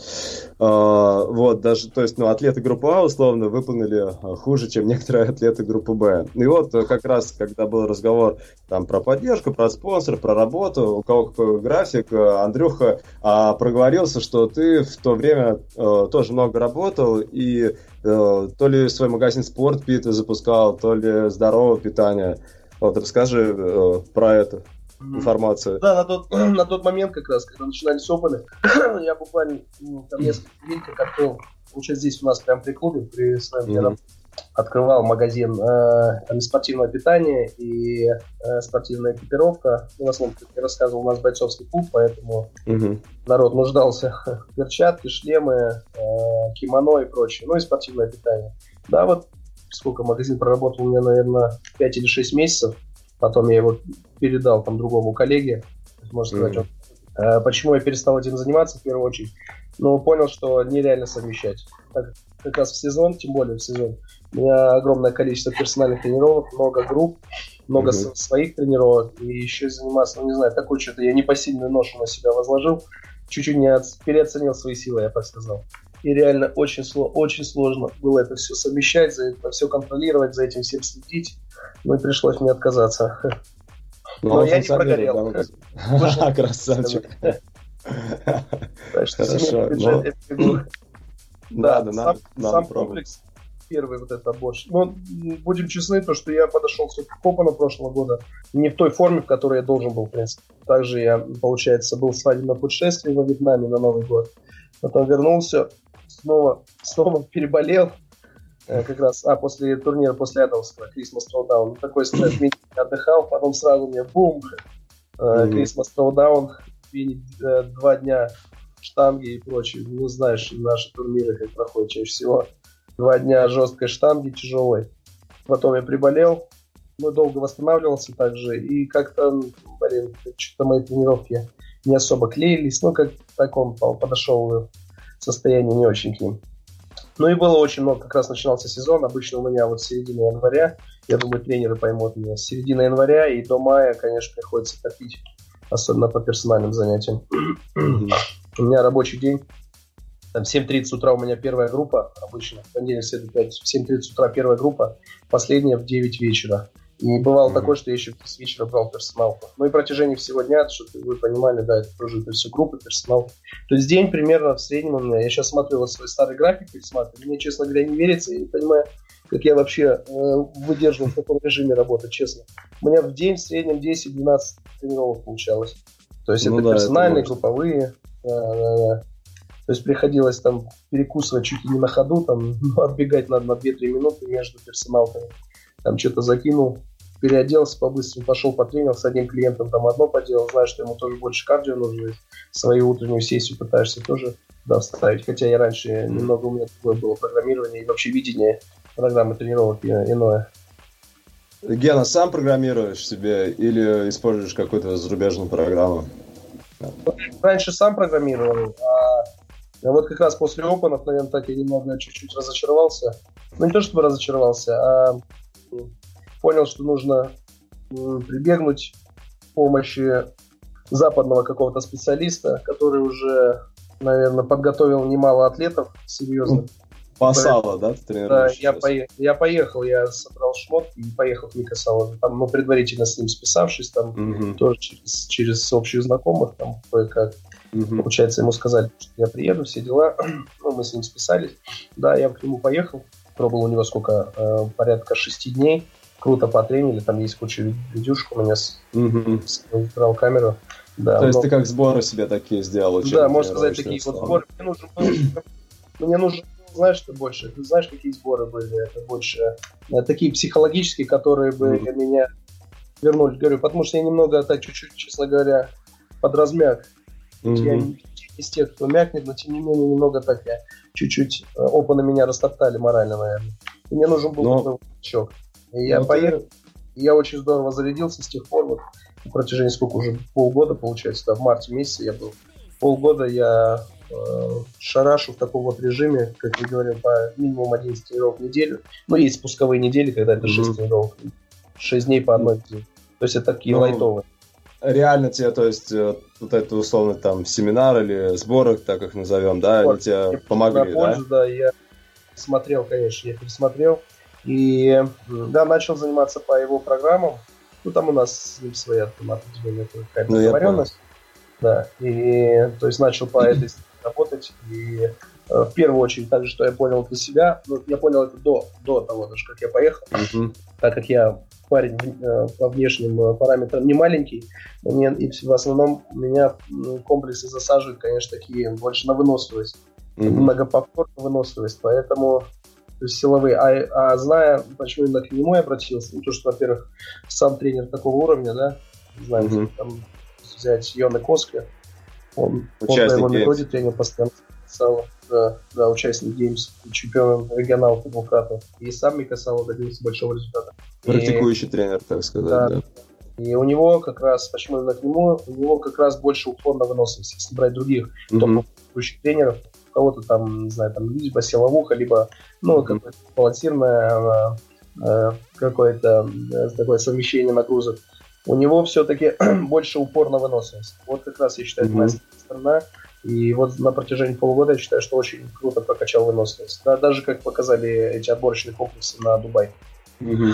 А, вот, даже, то есть, ну, атлеты группы А, условно, выполнили хуже, чем некоторые атлеты группы Б. И вот, как раз, когда был разговор там про поддержку, про спонсоров, про работу, у кого какой график, Андрюха а, проговорился, что ты в то время а, тоже много работал, и то ли свой магазин «Спорт Пит» запускал, то ли «Здоровое питание». Вот, расскажи э, про эту информацию. Да, на тот, на тот момент как раз, когда начинались опены, я буквально там несколько недель как открыл, уже здесь у нас прям при клубе, при своем mm-hmm. открывал магазин э, там, спортивного питания и э, спортивная экипировка. Ну, в основном, как я рассказывал, у нас бойцовский клуб, поэтому mm-hmm. народ нуждался в перчатки, шлемы, э, кимоно и прочее. Ну и спортивное питание. Да, вот сколько магазин проработал у меня, наверное, пять или шесть месяцев. Потом я его передал там другому коллеге. Можно сказать, mm-hmm. он, э, почему я перестал этим заниматься в первую очередь. Но понял, что нереально совмещать. Так, как раз в сезон, тем более в сезон, у меня огромное количество персональных тренировок, много групп, много mm-hmm. своих тренировок. И еще заниматься, ну не знаю, такой что-то я непосильную ношу на себя возложил. Чуть-чуть не от... переоценил свои силы, я так сказал. И реально очень, очень сложно было это все совмещать, за это все контролировать, за этим всем следить. Ну и пришлось мне отказаться. Но, Но я не прогорел. Красавчик. Так что семейный бюджет. Надо, надо. Сам комплекс. Первый вот этот отбор. Но будем честны, то, что я подошел к опену прошлого года не в той форме, в которой я должен был, в принципе. Также я, получается, был свадеб на путешествии во Вьетнаме на Новый год. Потом вернулся, снова, снова переболел. Э, как раз, а, после турнира, после Айдолского, Christmas Showdown. Такой стресс, отдыхал, потом сразу мне бум, э, Christmas Showdown, э, два дня штанги и прочее. Ну, знаешь, наши турниры как проходят чаще всего. Два дня жесткой штанги, тяжелой. Потом я приболел, но долго восстанавливался также. И как-то, блин, что-то мои тренировки не особо клеились. Ну, как в таком подошел в состоянии не очень к ним. Ну и было очень много. Как раз начинался сезон. Обычно у меня вот с середины января, я думаю, тренеры поймут меня, с середины января и до мая, конечно, приходится топить. Особенно по персональным занятиям. У меня рабочий день. Там семь тридцать утра у меня первая группа, обычно, в понедельник, в среду, в семь тридцать утра первая группа, последняя в девять вечера. И бывало mm-hmm. такое, что я еще с вечера брал персоналку. Ну и протяжении всего дня, чтобы вы понимали, да, это прожит на всю группу персоналку. То есть день примерно в среднем у меня, я сейчас смотрел свой старый график, пересматриваю, мне, честно говоря, не верится, я не понимаю, как я вообще э, выдерживаю в таком режиме работать, честно. У меня в день в среднем десять-двенадцать тренировок получалось. То есть ну это да, персональные, это групповые. Э, То есть приходилось там перекусывать чуть ли не на ходу, там, ну, отбегать надо на две-три минуты между персоналками. Там что-то закинул, переоделся по-быстрому, пошел потренил с одним клиентом, там одно поделал, знаешь, что ему тоже больше кардио нужно, свою утреннюю сессию пытаешься тоже да, вставить. Хотя я раньше mm-hmm. немного у меня такое было программирование и вообще видение программы тренировок иное. Гена, сам программируешь себе или используешь какую-то зарубежную программу? Раньше сам программировал, а А вот как раз после опенов, наверное, так я немного чуть-чуть разочаровался. Ну, не то чтобы разочаровался, а понял, что нужно прибегнуть к помощи западного какого-то специалиста, который уже, наверное, подготовил немало атлетов серьезных. По Сало, да, ты тренируешь? Да, я, по- я поехал, я собрал шмотки и поехал к Микко Сало. Там, ну, предварительно с ним списавшись, там, mm-hmm. тоже через, через общих знакомых, там, кое-как. Mm-hmm. Получается, ему сказали, что я приеду, все дела. Ну, мы с ним списались. Да, я к нему поехал. Пробовал у него сколько? Э, порядка шести дней. Круто потренили. Там есть куча видюшек у меня. Mm-hmm. с, убрал камеру. Да, То но... есть ты как сборы себе такие сделал? Да, можно сказать, такие вот сборы. Мне нужен был... Мне нужен был, знаешь, что больше? Ты знаешь, какие сборы были? Это больше такие психологические, которые бы mm-hmm. меня вернули. Говорю, потому что я немного, так, чуть-чуть, честно говоря, подразмяк. Mm-hmm. Я не из тех, кто мякнет, но тем не менее немного так я чуть-чуть опаны меня растоптали морально, наверное. И мне нужен был но... такой щелчок. И я но поехал, ты... и я очень здорово зарядился с тех пор, вот, на протяжении сколько уже, полгода, получается, да, в марте месяце я был. Полгода я э, шарашу в таком вот режиме, как вы говорили, по минимум одиннадцать тренировок в неделю. Ну, есть спусковые недели, когда это шесть mm-hmm. тренировок, шесть дней по одной неделе. То есть это такие но... лайтовые. Реально тебе, то есть, вот это условно там семинар или сборок, так их назовем, да, они тебе помогли, да? Да, я смотрел, конечно, я пересмотрел. И, да, начал заниматься по его программам. Ну, там у нас с ним своя там, определенная какая-то ну, договоренность. Да, и, то есть, начал по этой работать. И в первую очередь, также, что я понял для себя, ну, я понял это до, до того, даже как я поехал, uh-huh. так как я... парень по внешним параметрам не маленький, мне, и в основном меня комплексы засаживают, конечно, такие больше на выносливость, mm-hmm. многопопорную выносливость, поэтому то есть силовые. А, а зная, почему именно к нему я обратился, ну, то, что, во-первых, сам тренер такого уровня, да, знаем, mm-hmm. там взять Йона Коска, он по его методе тренер постоянно Сало, да, да, участник Games, чемпион регионал Кубократов. И сам Микко Сало добился большого результата. Практикующий и, тренер, так сказать, да, да. И у него как раз, почему именно к нему, у него как раз больше уклон на выносливость. Если брать других mm-hmm. топ-практикующих тренеров, у кого-то там, не знаю, там либо силовуха, либо, ну, mm-hmm. какое-то балансирное, какое-то такое совмещение нагрузок. У него все-таки больше упор на выносливость. Вот как раз, я считаю, mm-hmm. моя сторона. И вот на протяжении полугода я считаю, что очень круто прокачал выносливость. Да, даже как показали эти отборочные комплексы на Дубай. Mm-hmm.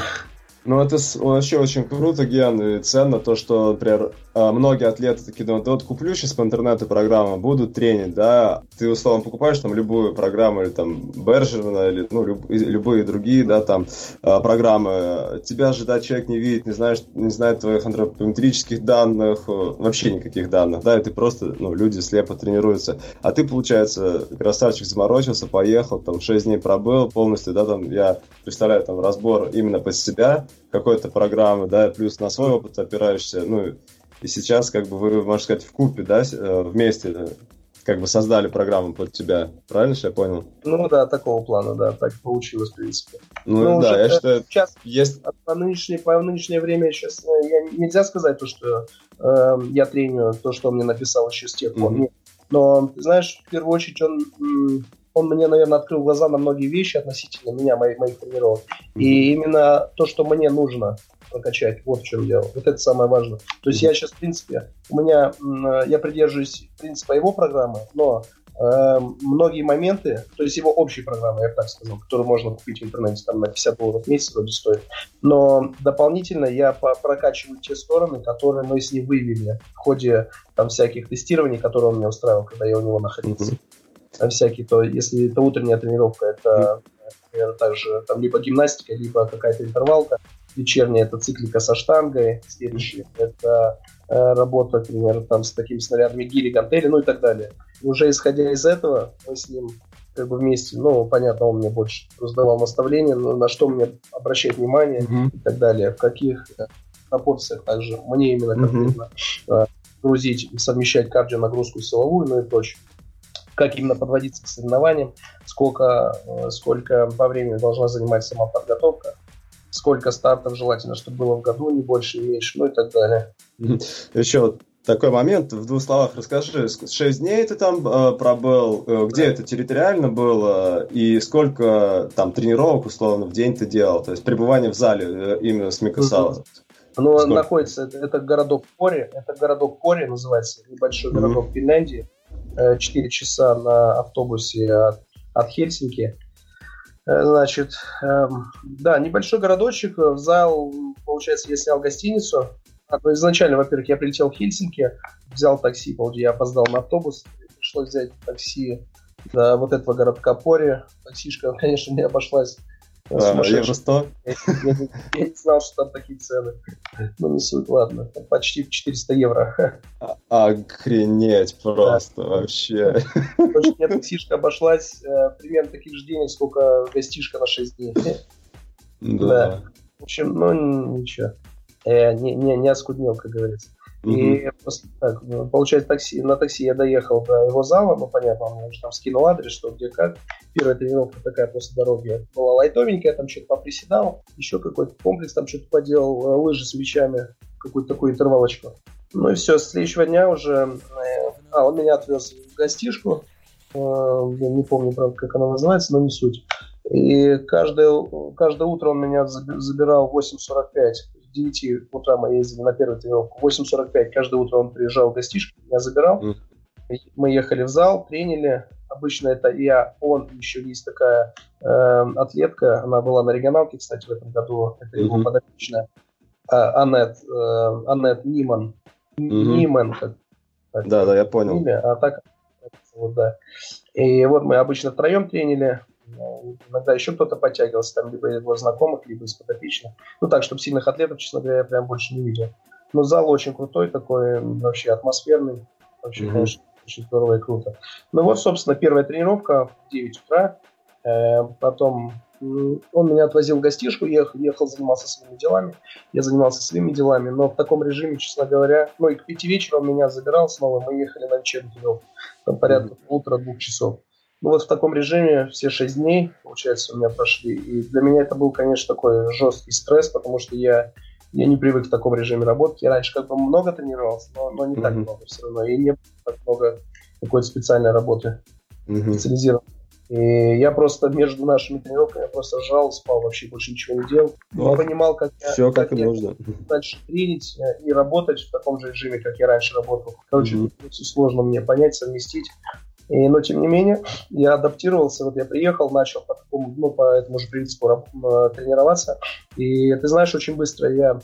Ну, это вообще очень круто, Ген, и ценно то, что, например, многие атлеты такие думают, да вот куплю сейчас по интернету программу, буду тренить, да, ты, условно, покупаешь там любую программу, или там Бержерна, или, ну, люб- любые другие, да, там, программы, тебя же, да, человек не видит, не знаешь, не знает твоих антропометрических данных, вообще никаких данных, да, и ты просто, ну, люди слепо тренируются, а ты, получается, красавчик заморочился, поехал, там, шесть дней пробыл полностью, да, там, я представляю, там, разбор именно под себя, какой-то программы, да, плюс на свой опыт опираешься, ну, и сейчас, как бы, вы, можно сказать, вкупе, да, вместе, как бы, создали программу под тебя, правильно я понял? Ну, да, такого плана, да, так получилось, в принципе. Ну, ну да, уже, я считаю, сейчас, есть... по нынешнее, по нынешнее время, сейчас, я, нельзя сказать то, что э, я треню то, что он мне написал еще с тех пор, mm-hmm. но, ты знаешь, в первую очередь, он... он мне, наверное, открыл глаза на многие вещи относительно меня, моих, моих тренировок. Mm-hmm. И именно то, что мне нужно прокачать, вот в чем дело. Вот это самое важное. То есть mm-hmm. я сейчас, в принципе, у меня, я придерживаюсь принципа его программы, но э, многие моменты, то есть его общей программы, я так скажу, которую можно купить в интернете там, на пятьдесят долларов в месяц вроде стоит, но дополнительно я прокачиваю те стороны, которые мы с ним выявили в ходе там, всяких тестирований, которые он мне устраивал, когда я у него находился. Mm-hmm. Всякие, то если это утренняя тренировка, это, например, также там, либо гимнастика, либо какая-то интервалка. Вечерняя это циклика со штангой, следующая это э, работа, например, там с такими снарядами гири, гантели, ну и так далее. Уже исходя из этого, мы с ним как бы вместе, ну, понятно, он мне больше раздавал наставления, ну, на что мне обращать внимание mm-hmm. и так далее, в каких пропорциях также мне именно конкретно mm-hmm. э, грузить, совмещать кардионагрузку с силовую, ну и прочее. Как именно подводиться к соревнованиям, сколько, э, сколько по времени должна занимать сама подготовка, сколько стартов желательно, чтобы было в году, не больше, не меньше, ну и так далее. Еще вот такой момент, в двух словах расскажи, шесть дней ты там э, пробыл, э, где это территориально было, и сколько там тренировок, условно, в день ты делал, то есть пребывание в зале э, именно с Микко Сало? Ну, сколько? Находится, это, это городок Пори, это городок Пори называется, небольшой городок mm-hmm. в Финляндии, четыре часа на автобусе от, от Хельсинки. Значит, эм, да, небольшой городочек, в зал, получается, я снял гостиницу. Изначально, во-первых, я прилетел в Хельсинки, взял такси, по-моему, я опоздал на автобус, пришлось взять такси до вот этого городка Пори. Таксишка, конечно, мне обошлась сумасшедшая. Я, я не знал, что там такие цены. Ну, не суть, ладно, там почти четыреста евро. Охренеть просто да. Вообще. Потому что у меня таксишка обошлась э, примерно таких же денег, сколько гостишка на шесть дней. Да. да. В общем, ну ничего. Э, не, не, не оскуднел, как говорится. Mm-hmm. И после, так, получается, такси, на такси я доехал до его зала, ну понятно, он уже там скинул адрес, что где как. Первая тренировка такая после дороги была лайтовенькая, там что-то поприседал, еще какой-то комплекс там что-то поделал, лыжи с мячами, какую-то такую интервалочку. Ну и все, с следующего дня уже а, он меня отвез в гостишку, э, я не помню, правда, как она называется, но не суть. И каждое, каждое утро он меня забирал в восемь сорок пять. девять утра мы ездили на первую тренировку. восемь сорок пять каждое утро он приезжал в гостишку, меня забирал. Mm. Мы ехали в зал, тренили. Обычно это я, он, еще есть такая э, атлетка. Она была на регионалке, кстати, в этом году. Это mm-hmm. его подопечная. А, Аннет, э, Аннет Ниман. Mm-hmm. Ниман. Как, так, да, да, я понял. Имя, а так, вот, да. И вот мы обычно втроем тренили. Иногда еще кто-то подтягивался, там, либо из знакомых, либо из подопечных. Ну так, чтобы сильных атлетов, честно говоря, я прям больше не видел. Но зал очень крутой такой, вообще атмосферный. Вообще, mm-hmm. конечно, очень здорово и круто. Ну вот, собственно, первая тренировка в девять утра. Э, потом он меня отвозил в гостишку, ехал, ехал, занимался своими делами. Я занимался своими делами, но в таком режиме, честно говоря, ну и к пяти вечера он меня забирал снова, мы ехали на вечернюю тренировку. Там порядка mm-hmm. полутора-двух часов. Ну вот в таком режиме все шесть дней, получается, у меня прошли. И для меня это был, конечно, такой жесткий стресс, потому что я, я не привык в таком режиме работать. Я раньше как бы много тренировался, но, но не mm-hmm. так много все равно. И не было так много какой-то специальной работы, mm-hmm. специализированной. И я просто между нашими тренировками я просто жал, спал, вообще больше ничего не делал. Ну, я понимал, как все я, как как я нужно. Дальше тренить и работать в таком же режиме, как я раньше работал. Короче, mm-hmm. все сложно мне понять, совместить. И, но, тем не менее, я адаптировался, вот я приехал, начал по такому, ну, по этому же принципу раб- тренироваться, и, ты знаешь, очень быстро я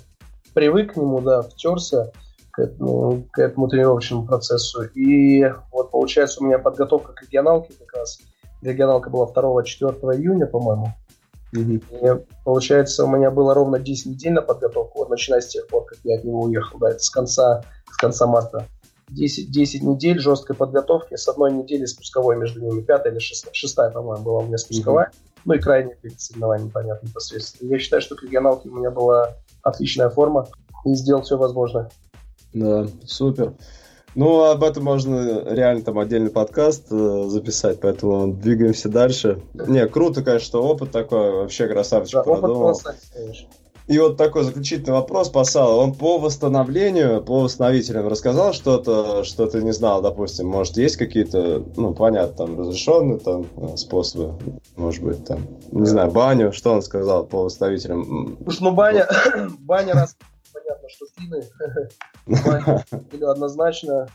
привык к нему, да, втерся к этому, к этому тренировочному процессу, и вот, получается, у меня подготовка к регионалке как раз, регионалка была второго-четвёртого июня, по-моему, mm-hmm. и, получается, у меня было ровно десять недель на подготовку, вот, начиная с тех пор, как я от него уехал, да, это с конца, с конца марта. десять недель жесткой подготовки, с одной недели спусковой между ними, пятая или шестая, шестая, по-моему, была у меня спусковая, mm-hmm. ну и крайняя перед соревнованием, понятно, непосредственно. Я считаю, что к регионалке у меня была отличная форма и сделал все возможное. Да, супер. Ну, об этом можно реально там отдельный подкаст э, записать, поэтому двигаемся дальше. Не, круто, конечно, что опыт такой, вообще красавчик. Да, продумал. Опыт красавчик, конечно. И вот такой заключительный вопрос по Сало. Он по восстановлению, по восстановителям рассказал что-то, что ты не знал, допустим. Может, есть какие-то, ну, понятно, там, разрешенные там способы, может быть, там, не знаю, баню. Что он сказал по восстановителям? Слушай, ну, баня, баня, раз, понятно, что финны, баня, однозначно,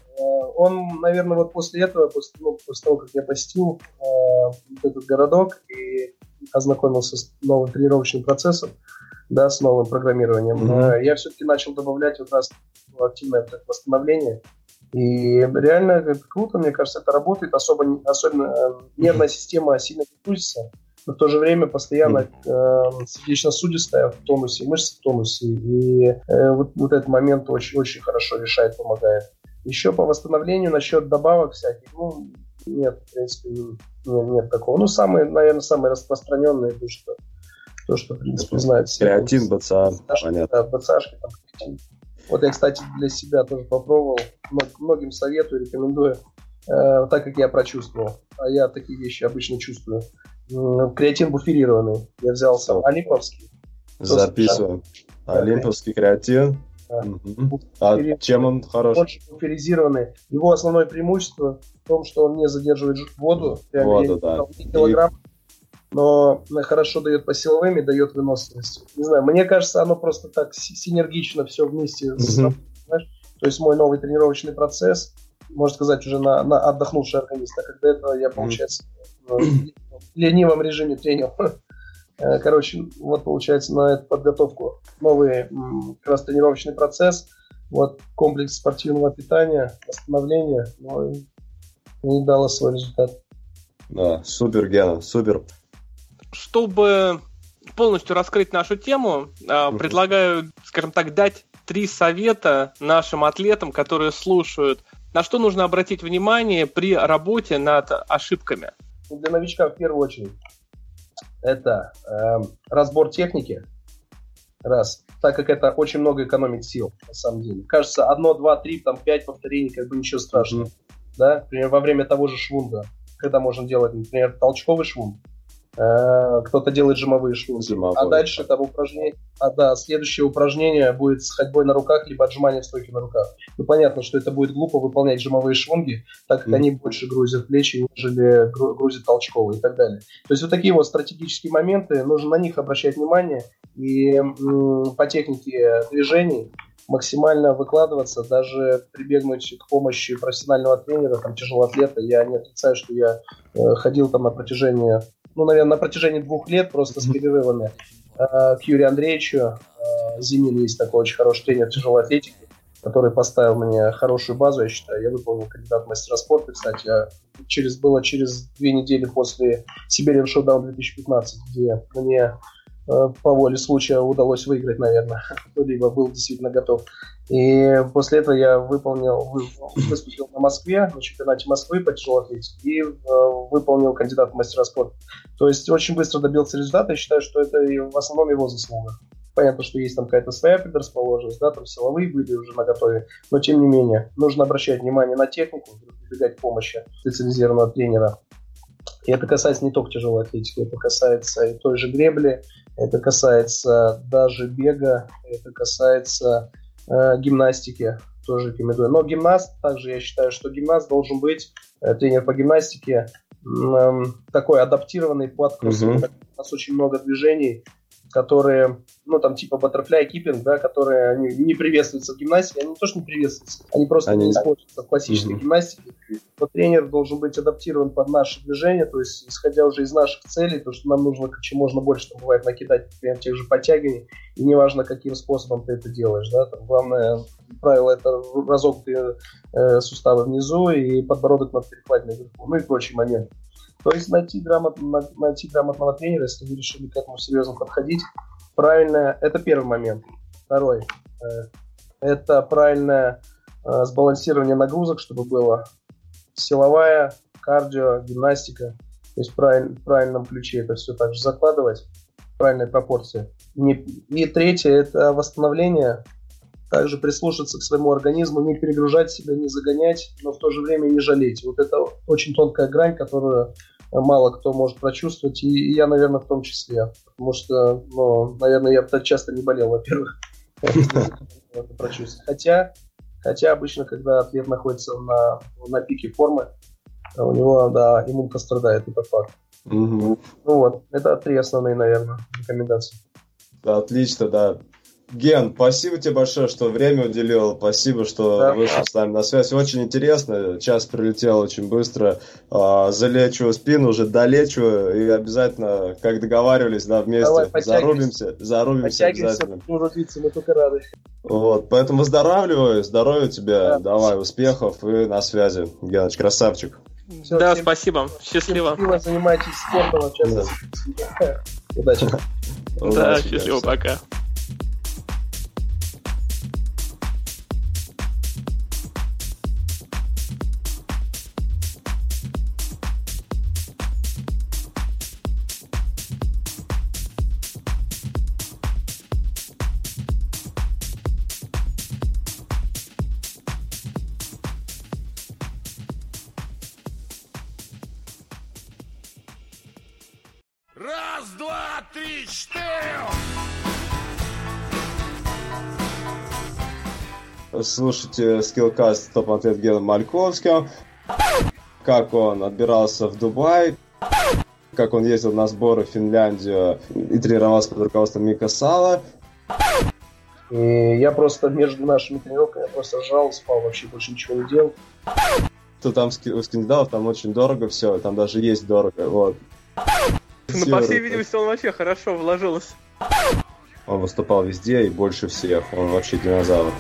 он, наверное, вот после этого, после, ну, после того, как я посетил э, этот городок и ознакомился с новым тренировочным процессом, да, с новым программированием, mm-hmm. э, я все-таки начал добавлять вот раз активное восстановление. И реально это круто, мне кажется, это работает, особо, особенно нервная система сильно крутится, но в то же время постоянно э, сердечно-судистая в тонусе, мышцы в тонусе, и э, вот, вот этот момент очень-очень хорошо решает, помогает. Еще по восстановлению насчет добавок всяких, ну, нет, в принципе, нет, нет такого. Ну, самые, наверное, самые распространенные, то, что, то, что в принципе, знают все. Креатин, БЦА, понятно. Да, БЦАшки, там, креатин. Вот я, кстати, для себя тоже попробовал, многим советую, рекомендую, э, так как я прочувствовал. А я такие вещи обычно чувствую. Креатин буферированный. Я взял сам олимповский. Записываем. Да. Олимповский креатин. Да. Угу. А чем он хорош? Он буферизированный. Его основное преимущество в том, что он не задерживает воду. Воду, да. Килограмм. И... но хорошо дает по силовым и дает выносливость. Не знаю, мне кажется, оно просто так синергично все вместе. Mm-hmm. То есть мой новый тренировочный процесс, можно сказать, уже на, на отдохнувший организм. А когда это я, получается, mm-hmm. в ленивом режиме тренил. Короче, вот получается на эту подготовку новый как раз тренировочный процесс, вот комплекс спортивного питания, восстановления, но не дало свой результат. Да, супер, Гена, супер. Чтобы полностью раскрыть нашу тему, предлагаю, скажем так, дать три совета нашим атлетам, которые слушают. На что нужно обратить внимание при работе над ошибками? Для новичка в первую очередь это э, разбор техники. Раз. Так как это очень много экономит сил, на самом деле. Кажется, одно, два, три, там, пять повторений, как бы ничего страшного. Да? Например, во время того же швунга, когда можно делать, например, толчковый швунг, кто-то делает жимовые швунги. Жимовые, а дальше да. там упражнение... А, да, следующее упражнение будет с ходьбой на руках, либо отжимание в стойке на руках. Ну, понятно, что это будет глупо выполнять жимовые швунги, так как mm-hmm. они больше грузят плечи, нежели грузят толчковые и так далее. То есть вот такие вот стратегические моменты, нужно на них обращать внимание и м- по технике движений максимально выкладываться, даже прибегнуть к помощи профессионального тренера, там, тяжелоатлета. Я не отрицаю, что я э, ходил там на протяжении... ну, наверное, на протяжении двух лет просто с перерывами к Юрию Андреевичу. Зимин есть такой очень хороший тренер тяжелой атлетики, который поставил мне хорошую базу, я считаю. Я выполнил кандидат в мастера спорта, кстати. Через, было через две недели после Siberian Showdown две тысячи пятнадцать, где мне по воле случая удалось выиграть, наверное. Либо был действительно готов. И после этого я выполнил, выступил на Москве, на чемпионате Москвы по тяжелой атлетике и э, выполнил кандидат в мастера спорта. То есть очень быстро добился результата. Я считаю, что это в основном его заслуга. Понятно, что есть там какая-то своя предрасположенность, да, там силовые были уже наготове, но тем не менее нужно обращать внимание на технику, прибегать к помощи специализированного тренера. И это касается не только тяжелой атлетики, это касается и той же гребли, это касается даже бега, это касается гимнастики, тоже рекомендую. Но гимнаст, также я считаю, что гимнаст должен быть, тренер по гимнастике, такой адаптированный под кроссфит. Mm-hmm. У нас очень много движений, которые, ну там типа баттерфляй, киппинг, да, которые они не приветствуются в гимнастике, они тоже не приветствуются, они просто они... не используются в классической mm-hmm. гимнастике. Но тренер должен быть адаптирован под наше движение, то есть исходя уже из наших целей, то что нам нужно как можно больше, там, бывает, накидать, например, тех же подтягиваний, и неважно каким способом ты это делаешь, да, там, главное правило это разок ты э, суставы внизу и подбородок над перекладиной вверху, ну и прочие моменты. То есть найти, грамот, найти грамотного тренера, если вы решили к этому серьезно подходить, правильно, это первый момент. Второй, это правильное сбалансирование нагрузок, чтобы было силовая, кардио, гимнастика. То есть в правильном ключе это все также закладывать, в правильной пропорции. И третье, это восстановление. Также прислушаться к своему организму, не перегружать себя, не загонять, но в то же время не жалеть. Вот это очень тонкая грань, которую мало кто может прочувствовать, и я, наверное, в том числе. Потому что, ну, наверное, я так часто не болел, во-первых. Хотя, хотя обычно, когда атлет находится на, на пике формы, у него, да, иммунка страдает, это факт. Угу. Ну вот, это три основные, наверное, рекомендации. Да, отлично, да. Ген, спасибо тебе большое, что время уделил, спасибо, что да. вышел с нами на связь. Очень интересно, час прилетел очень быстро, залечу спину, уже долечу, и обязательно, как договаривались, да, вместе Давай, зарубимся, зарубимся обязательно. Рубиться, мы только рады. Вот, поэтому выздоравливаю, здоровья тебе, да. Давай, успехов и на связи. Геныч, красавчик. Все, да, всем спасибо, всем счастливо. Спасибо, занимайтесь спортом, а сейчас да. Удачи. Да, счастливо, пока. Слушайте Skillcast топ-атлет Гена Мальковского, как он отбирался в Дубай, как он ездил на сборы в Финляндию и тренировался под руководством Микко Сало. И я просто между нашими тренировками я просто жал, спал, вообще больше ничего не делал. То там у скандинавов там очень дорого все, там даже есть дорого, вот. Ну, по всей видимости, он вообще хорошо вложился. Он выступал везде и больше всех, он вообще динозавр.